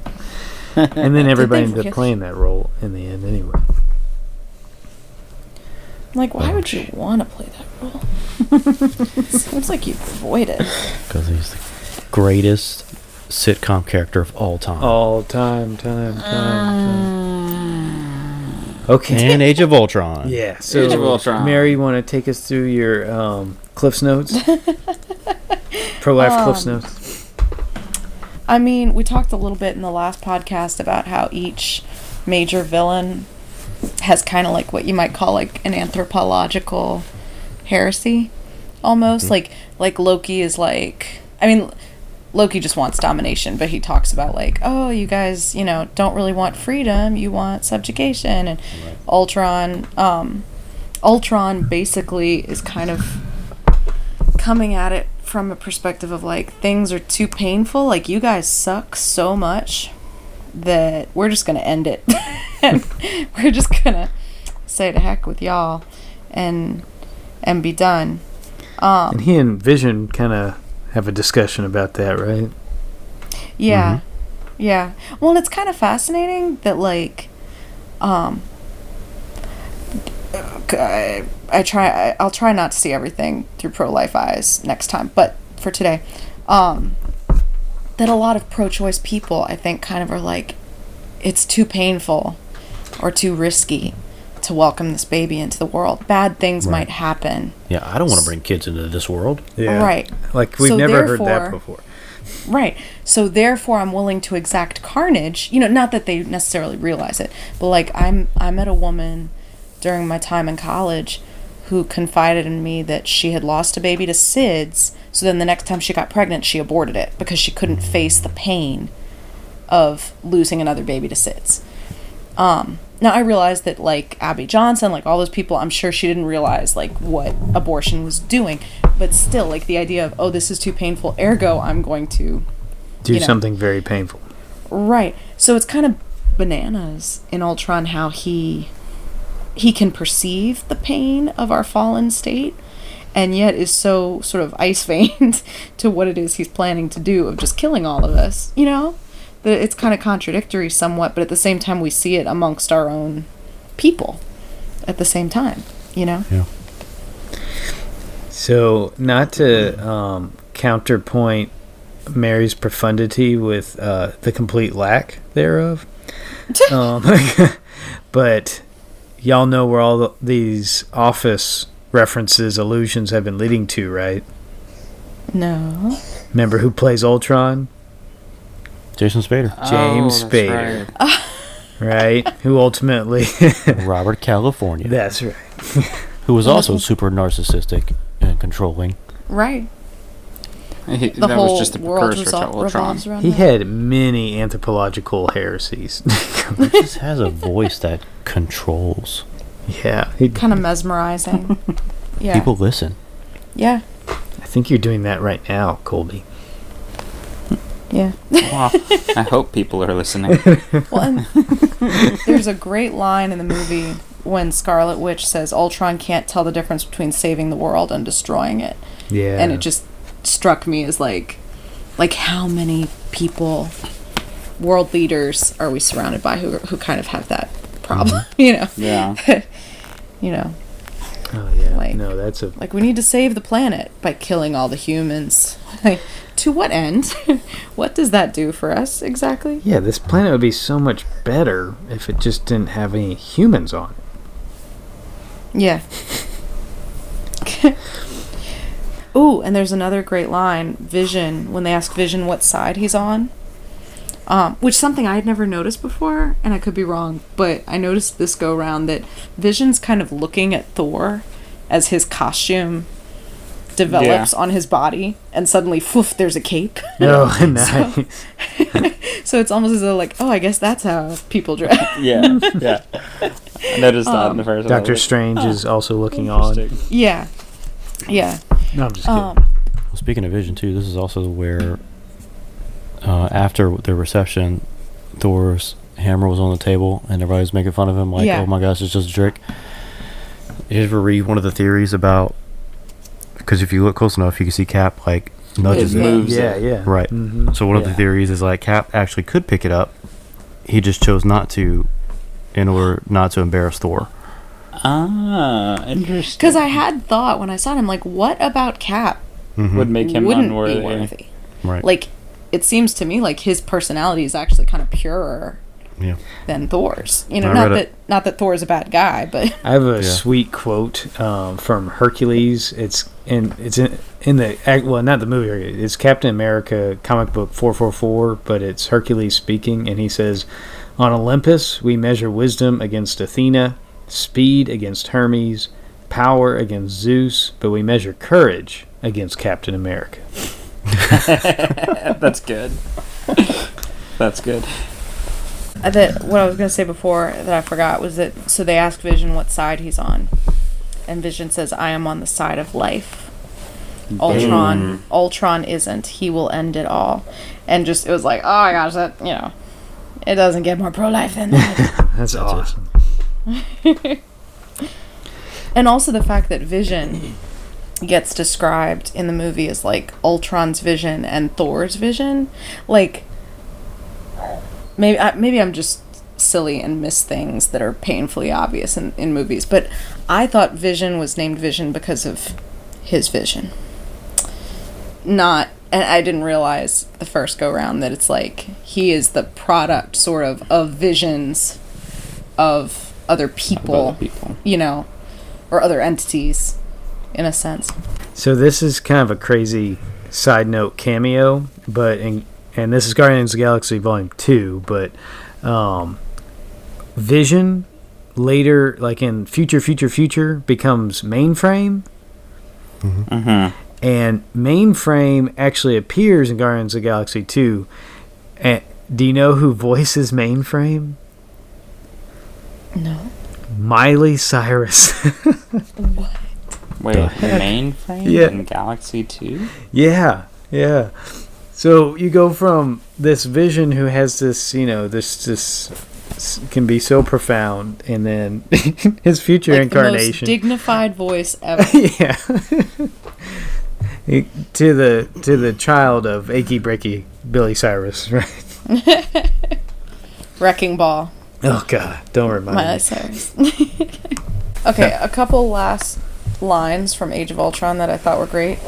And then everybody ended up playing that role in the end anyway. Like, why would you want to play that role? Seems like you avoid it. Because he's the greatest sitcom character of all time. Okay. And Age of Ultron. Yeah. So Age of Ultron. Mary, you want to take us through your Cliff's Notes? Pro-life Cliff's Notes. I mean, we talked a little bit in the last podcast about how each major villain has kind of like what you might call like an anthropological heresy almost. Mm-hmm. Like Loki is like, I mean, Loki just wants domination, but he talks about like, oh, you guys, you know, don't really want freedom, you want subjugation. And right. Ultron basically is kind of coming at it from a perspective of like, things are too painful, like you guys suck so much that we're just gonna end it. And we're just gonna say to heck with y'all and be done. And he and Vision kind of have a discussion about that, right? Yeah. Mm-hmm. Yeah. Well, it's kind of fascinating that like I'll try not to see everything through pro-life eyes next time, but for today, that a lot of pro-choice people, I think, kind of are like, it's too painful or too risky to welcome this baby into the world. Bad things might happen. Yeah, I don't want to bring kids into this world. Yeah. Right. Like, we've never heard that before. Right. So, therefore, I'm willing to exact carnage. You know, not that they necessarily realize it, but, like, I met a woman during my time in college who confided in me that she had lost a baby to SIDS, so then the next time she got pregnant, she aborted it because she couldn't face the pain of losing another baby to SIDS. Now, I realized that, like, Abby Johnson, like, all those people, I'm sure she didn't realize, like, what abortion was doing. But still, like, the idea of, oh, this is too painful, ergo, I'm going to... do something very painful. Right. So it's kind of bananas in Ultron how he can perceive the pain of our fallen state, and yet is so sort of ice-veined to what it is he's planning to do of just killing all of us, you know? That it's kind of contradictory somewhat, but at the same time we see it amongst our own people at the same time, you know? Yeah. So, not to counterpoint Mary's profundity with the complete lack thereof, but... y'all know where all these Office references, allusions have been leading to, right? No. Remember who plays Ultron? Jason Spader. James Spader. Right. Right? Who ultimately... Robert California. That's right. Who was also super narcissistic and controlling. Right. That was just the precursor to Ultron. He had many anthropological heresies. He just has a voice that controls. Yeah. Kind of mesmerizing. Yeah. People listen. Yeah. I think you're doing that right now, Colby. Yeah. Well, I hope people are listening. Well, and there's a great line in the movie when Scarlet Witch says, Ultron can't tell the difference between saving the world and destroying it. Yeah. And it just... struck me as like how many people, world leaders, are we surrounded by who kind of have that problem? Mm-hmm. You know. Yeah. You know. Oh yeah. Like, no, that's a like we need to save the planet by killing all the humans. Like, to what end? What does that do for us exactly? Yeah, this planet would be so much better if it just didn't have any humans on it. Yeah. Ooh, and there's another great line, Vision, when they ask Vision what side he's on, which is something I had never noticed before, and I could be wrong, but I noticed this go-round that Vision's kind of looking at Thor as his costume develops on his body, and suddenly, woof, there's a cape. Oh, nice. So it's almost as though, like, oh, I guess that's how people dress. Yeah, yeah. I noticed that in the first Doctor Strange is also looking on. Yeah, yeah. No, I'm just kidding. Well, speaking of Vision, too, this is also where, after their reception, Thor's hammer was on the table, and everybody was making fun of him, like, oh my gosh, it's just a trick. You ever read one of the theories about, because if you look close enough, you can see Cap, like, nudges it. Moves it. Yeah, yeah. Right. Mm-hmm. So one of the theories is, like, Cap actually could pick it up He just chose not to, in order not to embarrass Thor. Ah, interesting. Because I had thought when I saw him, like, what about Cap would make him unworthy? Right. Like, it seems to me like his personality is actually kind of purer than Thor's. You know, not that Thor is a bad guy, but I have a sweet quote from Hercules. It's not the movie. It's Captain America comic book 444, but it's Hercules speaking, and he says, "On Olympus, we measure wisdom against Athena, speed against Hermes, power against Zeus, but we measure courage against Captain America." That's good. That's good. What I was going to say before that I forgot was that, so they ask Vision what side he's on, and Vision says, "I am on the side of life." Boom. Ultron isn't. He will end it all. And just, it was like, oh my gosh, that, you know, it doesn't get more pro-life than that. That's awesome. And also the fact that Vision gets described in the movie as like Ultron's vision and Thor's vision, like, maybe I'm just silly and miss things that are painfully obvious in movies, but I thought Vision was named Vision because of his vision, not, and I didn't realize the first go round that it's like he is the product sort of visions of other people, you know, or other entities in a sense. So this is kind of a crazy side note cameo, but and this is Guardians of the Galaxy Volume 2, but Vision later, like in Future, becomes Mainframe. Mm-hmm. Uh-huh. And Mainframe actually appears in Guardians of the Galaxy 2. And do you know who voices Mainframe? No. Miley Cyrus. What? Wait, Mainframe in Galaxy 2? Yeah. So you go from this Vision who has this, you know, this can be so profound, and then his future like incarnation, the most dignified voice ever. Yeah. to the child of achy breaky Billy Cyrus, right? Wrecking Ball. Oh God! Don't remind me. Cyrus. Okay, a couple last lines from Age of Ultron that I thought were great.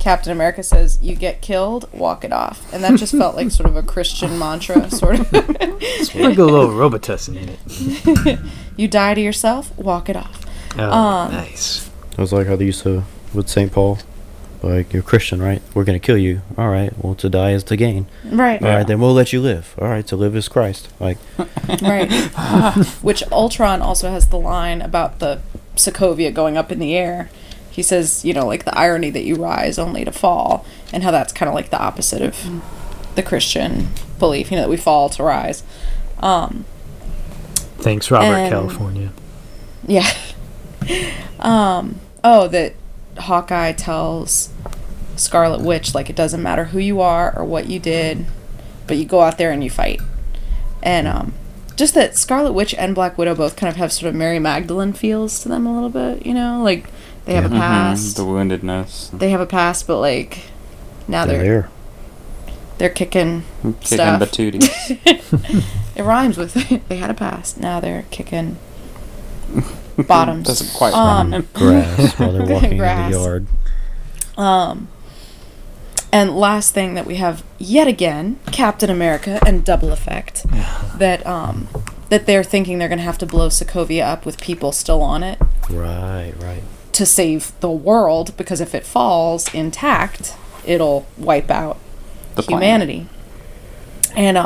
Captain America says, "You get killed, walk it off," and that just felt like sort of a Christian mantra, sort of. It's like a little Robitussin in it. You die to yourself, walk it off. Oh, nice. It was like how they used to with St. Paul, like, "You're Christian, right? We're gonna kill you. All right. Well, to die is to gain. Right. All right. Then we'll let you live. All right. To live is Christ." Like. Right. Which Ultron also has the line about the Sokovia going up in the air. He says, you know, like, the irony that you rise only to fall, and how that's kind of like the opposite of the Christian belief, you know, that we fall to rise. Thanks, Robert California. Yeah. That Hawkeye tells Scarlet Witch, like, it doesn't matter who you are or what you did, but you go out there and you fight. And just that Scarlet Witch and Black Widow both kind of have sort of Mary Magdalene feels to them a little bit, you know, like, they have a past. The woundedness. They have a past, but like now they're kicking stuff. Kicking batooties. It rhymes with they had a past. Now they're kicking bottoms. Doesn't quite rhyme. Grass while they're walking in the yard. And last thing that we have yet again, Captain America and Double Effect. That they're thinking they're going to have to blow Sokovia up with people still on it. Right. To save the world, because if it falls intact, it'll wipe out humanity. And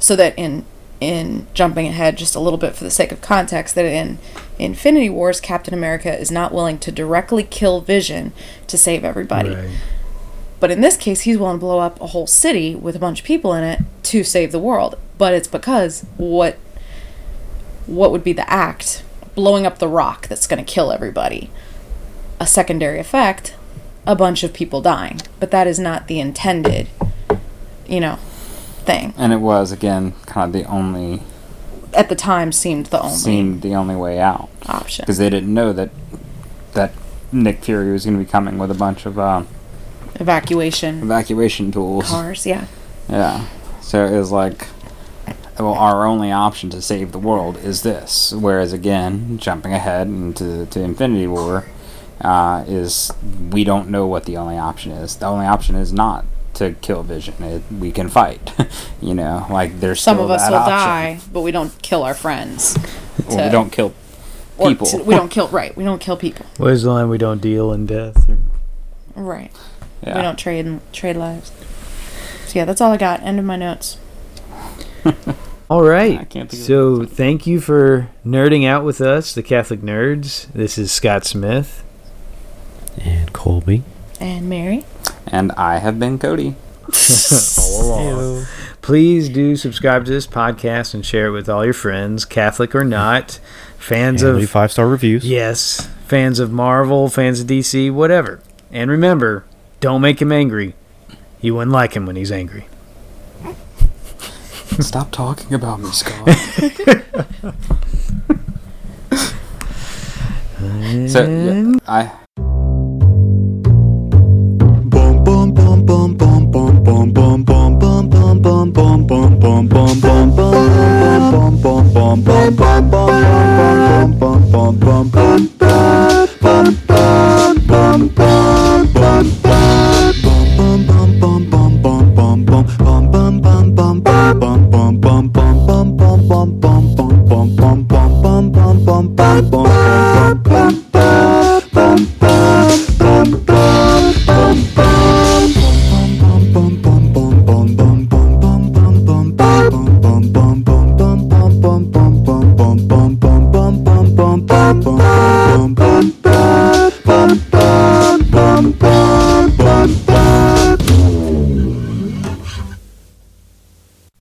so that in jumping ahead just a little bit for the sake of context, that in Infinity Wars, Captain America is not willing to directly kill Vision to save everybody. Right. But in this case, he's willing to blow up a whole city with a bunch of people in it to save the world. But it's because what would be the act? Blowing up the rock that's going to kill everybody. A secondary effect, a bunch of people dying. But that is not the intended, you know, thing. And it was, again, kind of the only... At the time, seemed the only way out. Option. Because they didn't know that Nick Fury was going to be coming with a bunch of... evacuation tools. Cars, yeah. Yeah. So it was like... well, our only option to save the world is this. Whereas, again, jumping ahead into to Infinity War, is we don't know what the only option is. The only option is not to kill Vision. We can fight. You know, like there's some still of us that will option. Die, but we don't kill our friends. Or we don't kill people. We don't kill people. Where's the line? We don't deal in death. Right. Yeah. We don't trade lives. So yeah, that's all I got. End of my notes. All right. So thank you for nerding out with us, the Catholic Nerds. This is Scott Smith. And Colby. And Mary. And I have been Cody. All along. Please do subscribe to this podcast and share it with all your friends, Catholic or not. Fans and leave 5-star reviews. Yes. Fans of Marvel, fans of DC, whatever. And remember, don't make him angry. You wouldn't like him when he's angry. Stop talking about me, Scott.